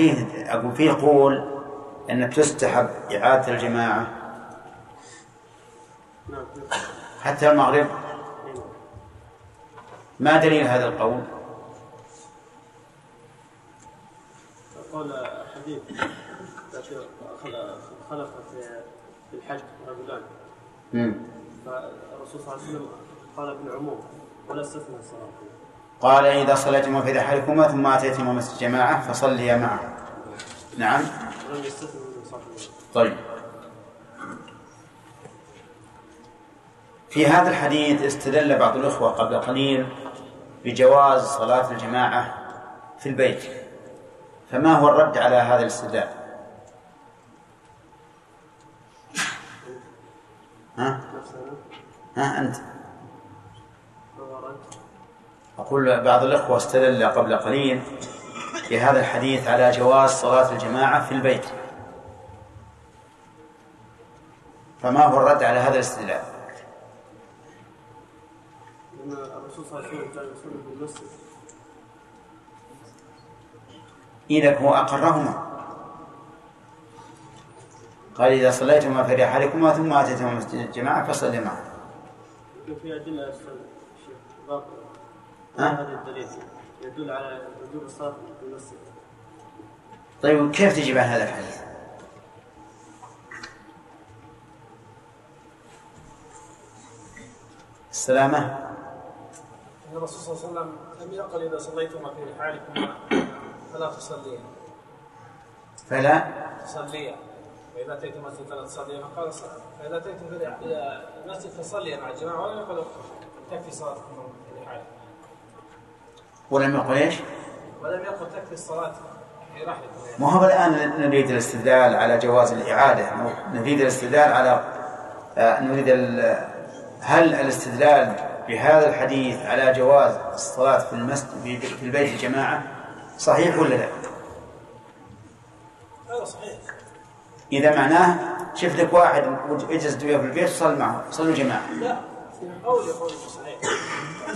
فيه قول أن تستحب إعادة الجماعة حتى المغرب؟ ما دليل هذا القول؟ قال حديث خلف في الحج رجلان فالرسول صلى الله عليه وسلم قال بالعموم ولا استثنى الصلاة. قال إذا صليتم في رحلكما ثم أتيتم مسجد جماعة فصليا معه. نعم. طيب في هذا الحديث استدل بعض الأخوة قبل قليل بجواز صلاة الجماعة في البيت، فما هو الرد على هذا الاستدلال؟ ها أنت؟ أقول بعض الأخوة استدل قبل قليل في هذا الحديث على جواز صلاة الجماعة في البيت، فما هو الرد على هذا الاستدلال؟ الرسول صلى الله عليه وسلم إذا هو أقرهما قال إذا صليتما فرحالكما ثم أتيتما مسجد الجماعة فصلي معه. في أدلة الشيخ هذا الدليل يدل على وجوب الصلاة في المسجد. طيب كيف تجيب عن هذا الحديث؟ السلامة. الرسول صلى الله عليه وسلم لم يقل إذا صليتما في رحالكما فلا تصليا. فلا تصليا. وإذا أتيتم مسجد فلا تصليا. فقال صلى فإذا أتيتم إلى المسجد فصليا مع الجماعة ولم يقل تكفي صلاتكم في رحالكم. ولم يقل إيش؟ ولم يقل تكفي الصلاة في رحلكم. ما هو الآن نريد الاستدلال على جواز الإعادة، نريد الاستدلال على هل الاستدلال بهذا الحديث على جواز الصلاة في المسجد في البيت الجماعة صحيح ولا لا؟ هذا صحيح. إذا معناه شف لك واحد اجلس دويا في البيت صل معه، صلوا جماعة. لا، قولي صحيح.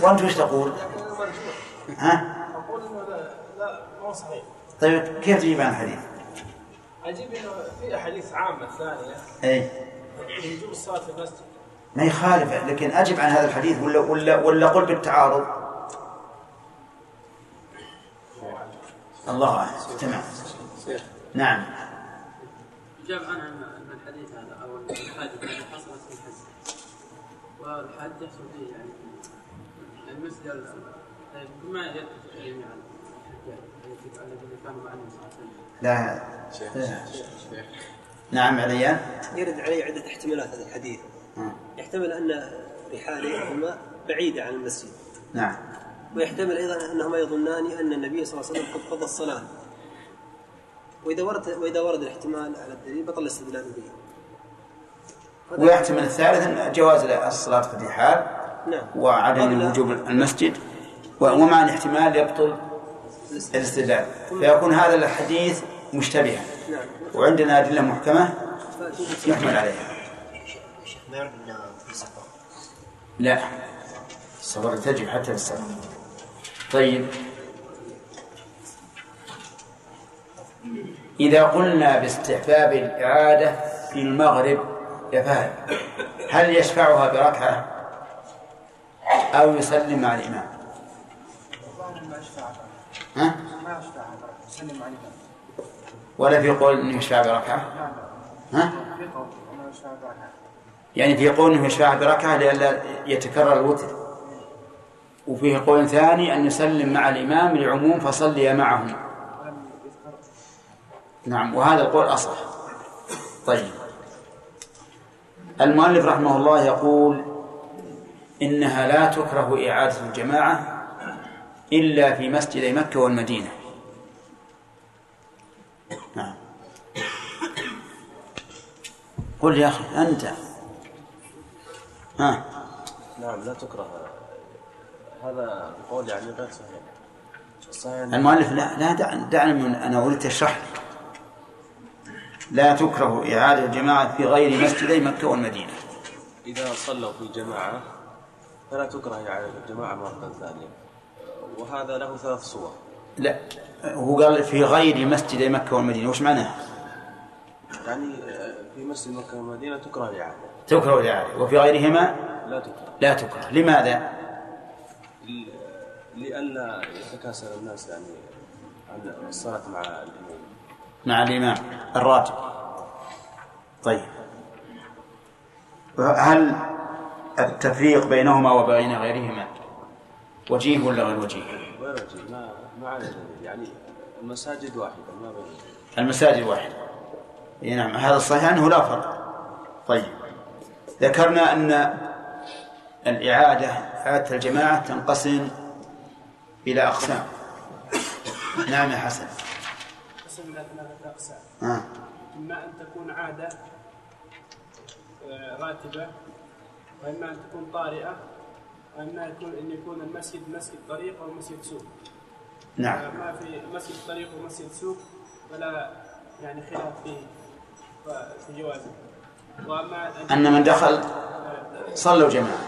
وأنت وش تقول؟ ها؟ أقول إنه لا مو صحيح. طيب كيف تجيب عن الحديث؟ أجيب إنه في أحاديث عامة ثانية. إيه. وجوب الصلاة في المسجد. ما يخالف، لكن أجب عن هذا الحديث ولا قل بالتعارض. الله أعلم. تمام. نعم. جاب عنه أن الحديث هذا أو الحادث الذي حصلت في الحج، والحادث يحصل فيه يعني المسجد ما يدخل جميعا الذين كانوا معنا صلى. لا. نعم عليا. يرد عليه عدة احتمالات هذا الحديث. يحتمل أن رحالهما بعيدة عن المسجد. نعم. ويحتمل أيضا أنهما يظنان أن النبي صلى الله عليه وسلم قد قضى الصلاة. وإذا ورد الاحتمال على الدليل بطل الاستدلال به. ويحتمل الثالث جواز الصلاة في الرحال. نعم. وعدم وجوب المسجد. ومع الاحتمال يبطل الاستدلال. فيكون هذا الحديث مشتبها. نعم. وعندنا أدلة محكمة يحمل عليها. ما يرد في السفر؟ لا، السفر تجب حتى في السفر. طيب إذا قلنا باستحباب الإعادة في المغرب يا فهد، هل يشفعها بركعة أو يسلم مع الإمام؟ ها؟ ما يشفعها بركعة، يسلم مع الإمام. ولا في قول إنه يشفع بركعة؟ ها؟ في قول إنه يشفع بركعة. يعني في قول أنه يشفع بركعة لئلا يتكرر الوتر، وفيه قول ثاني أن يسلم مع الإمام لعموم فصلي معهم. نعم، وهذا القول أصح. طيب المؤلف رحمه الله يقول إنها لا تكره إعادة الجماعة إلا في مسجدي مكة والمدينة. نعم. قل يا أخي أنت. ها. نعم لا تكره، هذا القول يعني غير صحيح. المؤلف لا دعنا من أنا أريد الشرح. لا تكره إعادة الجماعة في غير مسجدي مكة والمدينة. إذا صلوا في جماعة فلا تكره إعادة الجماعة مرة ثانية، وهذا له ثلاث صور. لا، هو قال في غير مسجدي مكة والمدينة، وش معناه؟ يعني في مسجد مكة والمدينة تكره الإعادة. تكره الإعادة، وفي غيرهما لا تكره. لا تكره، لماذا؟ لأن يتكاسل الناس يعني عن الصلاة مع الإمام الراتب. طيب هل التفريق بينهما وبين غيرهما وجيه ولا غير وجيه؟ غير وجيه، ما على يعني المساجد واحدة، ما بين المساجد واحدة. نعم هذا الصحيح أنه لا فرق. طيب ذكرنا أن إعادة الجماعة تنقسم إلى أقسام. نعم يا حسن. تنقسم إلى ثلاثة أقسام. إما أن تكون عادة راتبة، وإما أن تكون طارئة، وإما أن يكون المسجد مسجد طريق أو مسجد سوق. نعم. ما في مسجد طريق ومسجد سوق ولا يعني خلاف في جوازه. أن من دخل صلوا جماعة،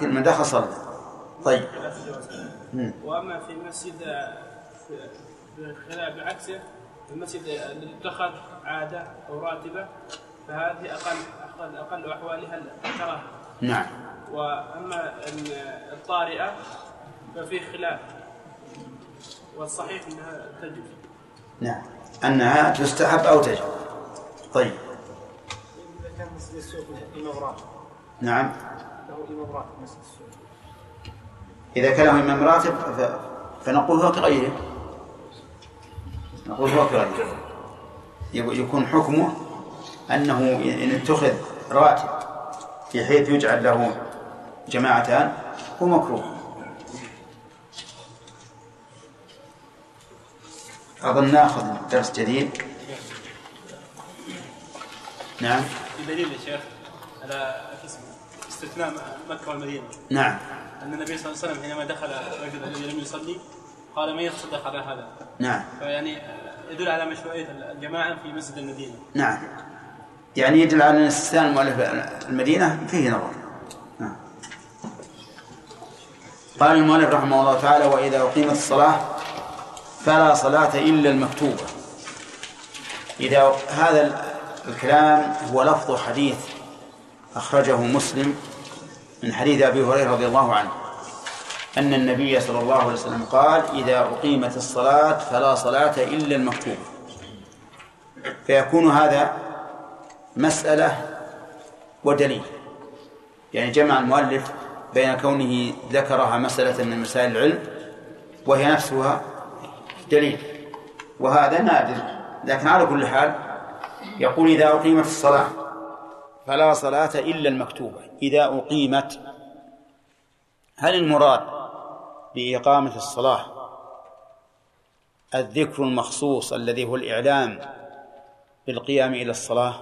كل من دخل صلى. طيب. وأما في مسجد خلاف بعكسه، المسجد اللي دخل عادة أو راتبة فهذه أقل أحوالها الكراهة. نعم. وأما الطارئة ففي خلاف، والصحيح أنها تجب. نعم، أنها تستحب أو تجب. طيب. إذا كان مسجد السوق إمامرات. نعم. له إمامرات مسجد السوق. إذا كان له إمامرات فنقول هو كغيره. نقول هو كغيره. يكون حكمه أنه إن اتخذ راتب في حيث يجعل له جماعتان هو مكروه. أظن نأخذ درس جديد. نعم. بدليل يا شيخ على استثناء مكة والمدينة. نعم. أن النبي صلى الله عليه وسلم حينما دخل رجل الذي لم يصلي قال من يتصدق على هذا. نعم. فيعني يدل على مشروعية الجماعة في مسجد المدينة. نعم. يعني يدل على أن استثناء المؤلف المدينة فيه نظر. نعم. قال المؤلف رحمه الله تعالى: وإذا أقيمت الصلاة فلا صلاة إلا المكتوبة. إذا هذا الكلام هو لفظ حديث أخرجه مسلم من حديث أبي هريرة رضي الله عنه أن النبي صلى الله عليه وسلم قال: إذا أقيمت الصلاة فلا صلاة إلا المكتوبة. فيكون هذا مسألة ودليل، يعني جمع المؤلف بين كونه ذكرها مسألة من مسائل العلم وهي نفسها دليل، وهذا نادر. لكن على كل حال يقول: إذا أقيمت الصلاة فلا صلاة إلا المكتوبة. إذا أقيمت، هل المراد بإقامة الصلاة الذكر المخصوص الذي هو الإعلام بالقيام إلى الصلاة،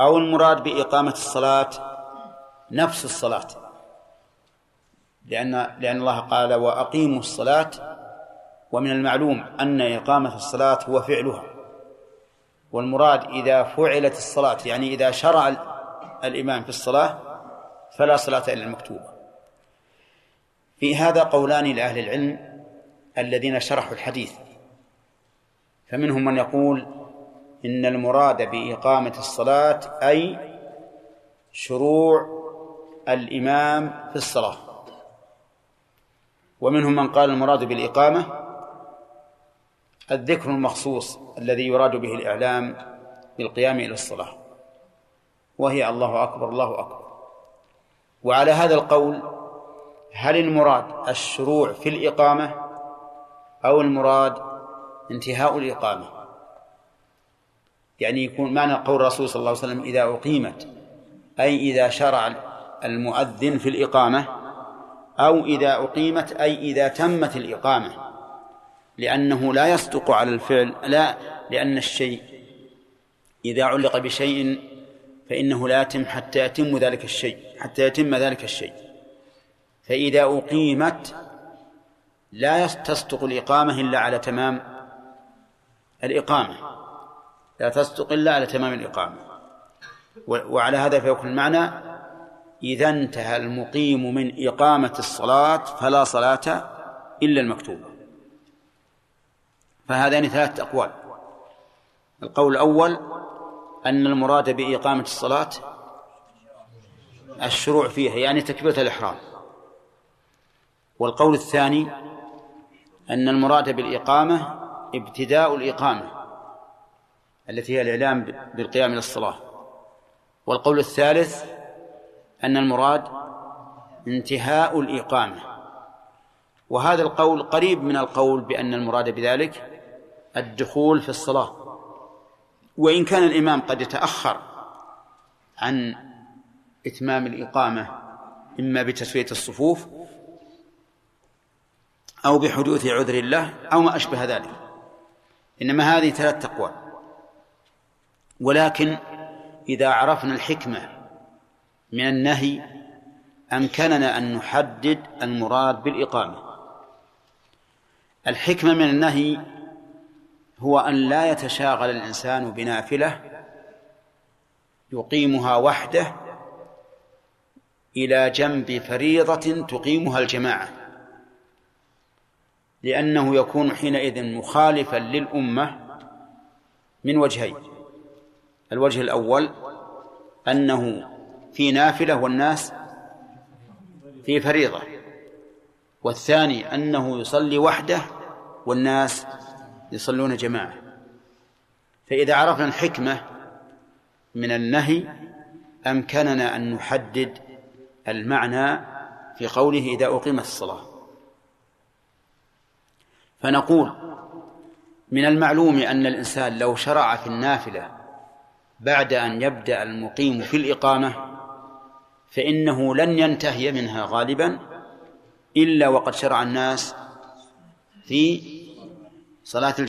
أو المراد بإقامة الصلاة نفس الصلاة؟ لأن الله قال: وأقيموا الصلاة. ومن المعلوم أن إقامة الصلاة هو فعلها، والمراد إذا فعلت الصلاة، يعني إذا شرع الإمام في الصلاة فلا صلاة إلا المكتوبة. في هذا قولان لأهل العلم الذين شرحوا الحديث، فمنهم من يقول إن المراد بإقامة الصلاة أي شروع الإمام في الصلاة، ومنهم من قال المراد بالإقامة الذكر المخصوص الذي يراد به الإعلام بالقيام إلى الصلاة، وهي الله أكبر الله أكبر. وعلى هذا القول هل المراد الشروع في الإقامة أو المراد انتهاء الإقامة؟ يعني يكون معنى قول الرسول صلى الله عليه وسلم: إذا أقيمت، أي إذا شرع المؤذن في الإقامة، أو إذا أقيمت أي إذا تمت الإقامة، لأنه لا يصدق على الفعل، لأن الشيء إذا علق بشيء فإنه لا يتم حتى يتم ذلك الشيء. فإذا أقيمت لا تستق الإقامة إلا على تمام الإقامة، لا تستق إلا على تمام الإقامة. وعلى هذا فيكون المعنى: إذا انتهى المقيم من إقامة الصلاة فلا صلاة إلا المكتوبة. فهذان ثلاثة أقوال: القول الأول أن المراد بإقامة الصلاة الشروع فيها، يعني تكبيرة الإحرام، والقول الثاني أن المراد بالإقامة ابتداء الإقامة التي هي الإعلام بالقيام إلى الصلاة، والقول الثالث أن المراد انتهاء الإقامة. وهذا القول قريب من القول بأن المراد بذلك الدخول في الصلاة، وإن كان الإمام قد يتأخر عن إتمام الإقامة إما بتسوية الصفوف أو بحدوث عذر الله أو ما أشبه ذلك. إنما هذه ثلاث أقوال، ولكن إذا عرفنا الحكمة من النهي أمكننا أن نحدد المراد بالإقامة. الحكمة من النهي هو أن لا يتشاغل الإنسان بنافلة يقيمها وحده إلى جنب فريضة تقيمها الجماعة، لأنه يكون حينئذ مخالفا للأمة من وجهين: الوجه الأول أنه في نافلة والناس في فريضة، والثاني أنه يصلي وحده والناس يصلون جماعة. فإذا عرفنا الحكمة من النهي أمكننا أن نحدد المعنى في قوله إذا أقيمت الصلاة. فنقول من المعلوم أن الإنسان لو شرع في النافلة بعد أن يبدأ المقيم في الإقامة فإنه لن ينتهي منها غالبا إلا وقد شرع الناس في صلاة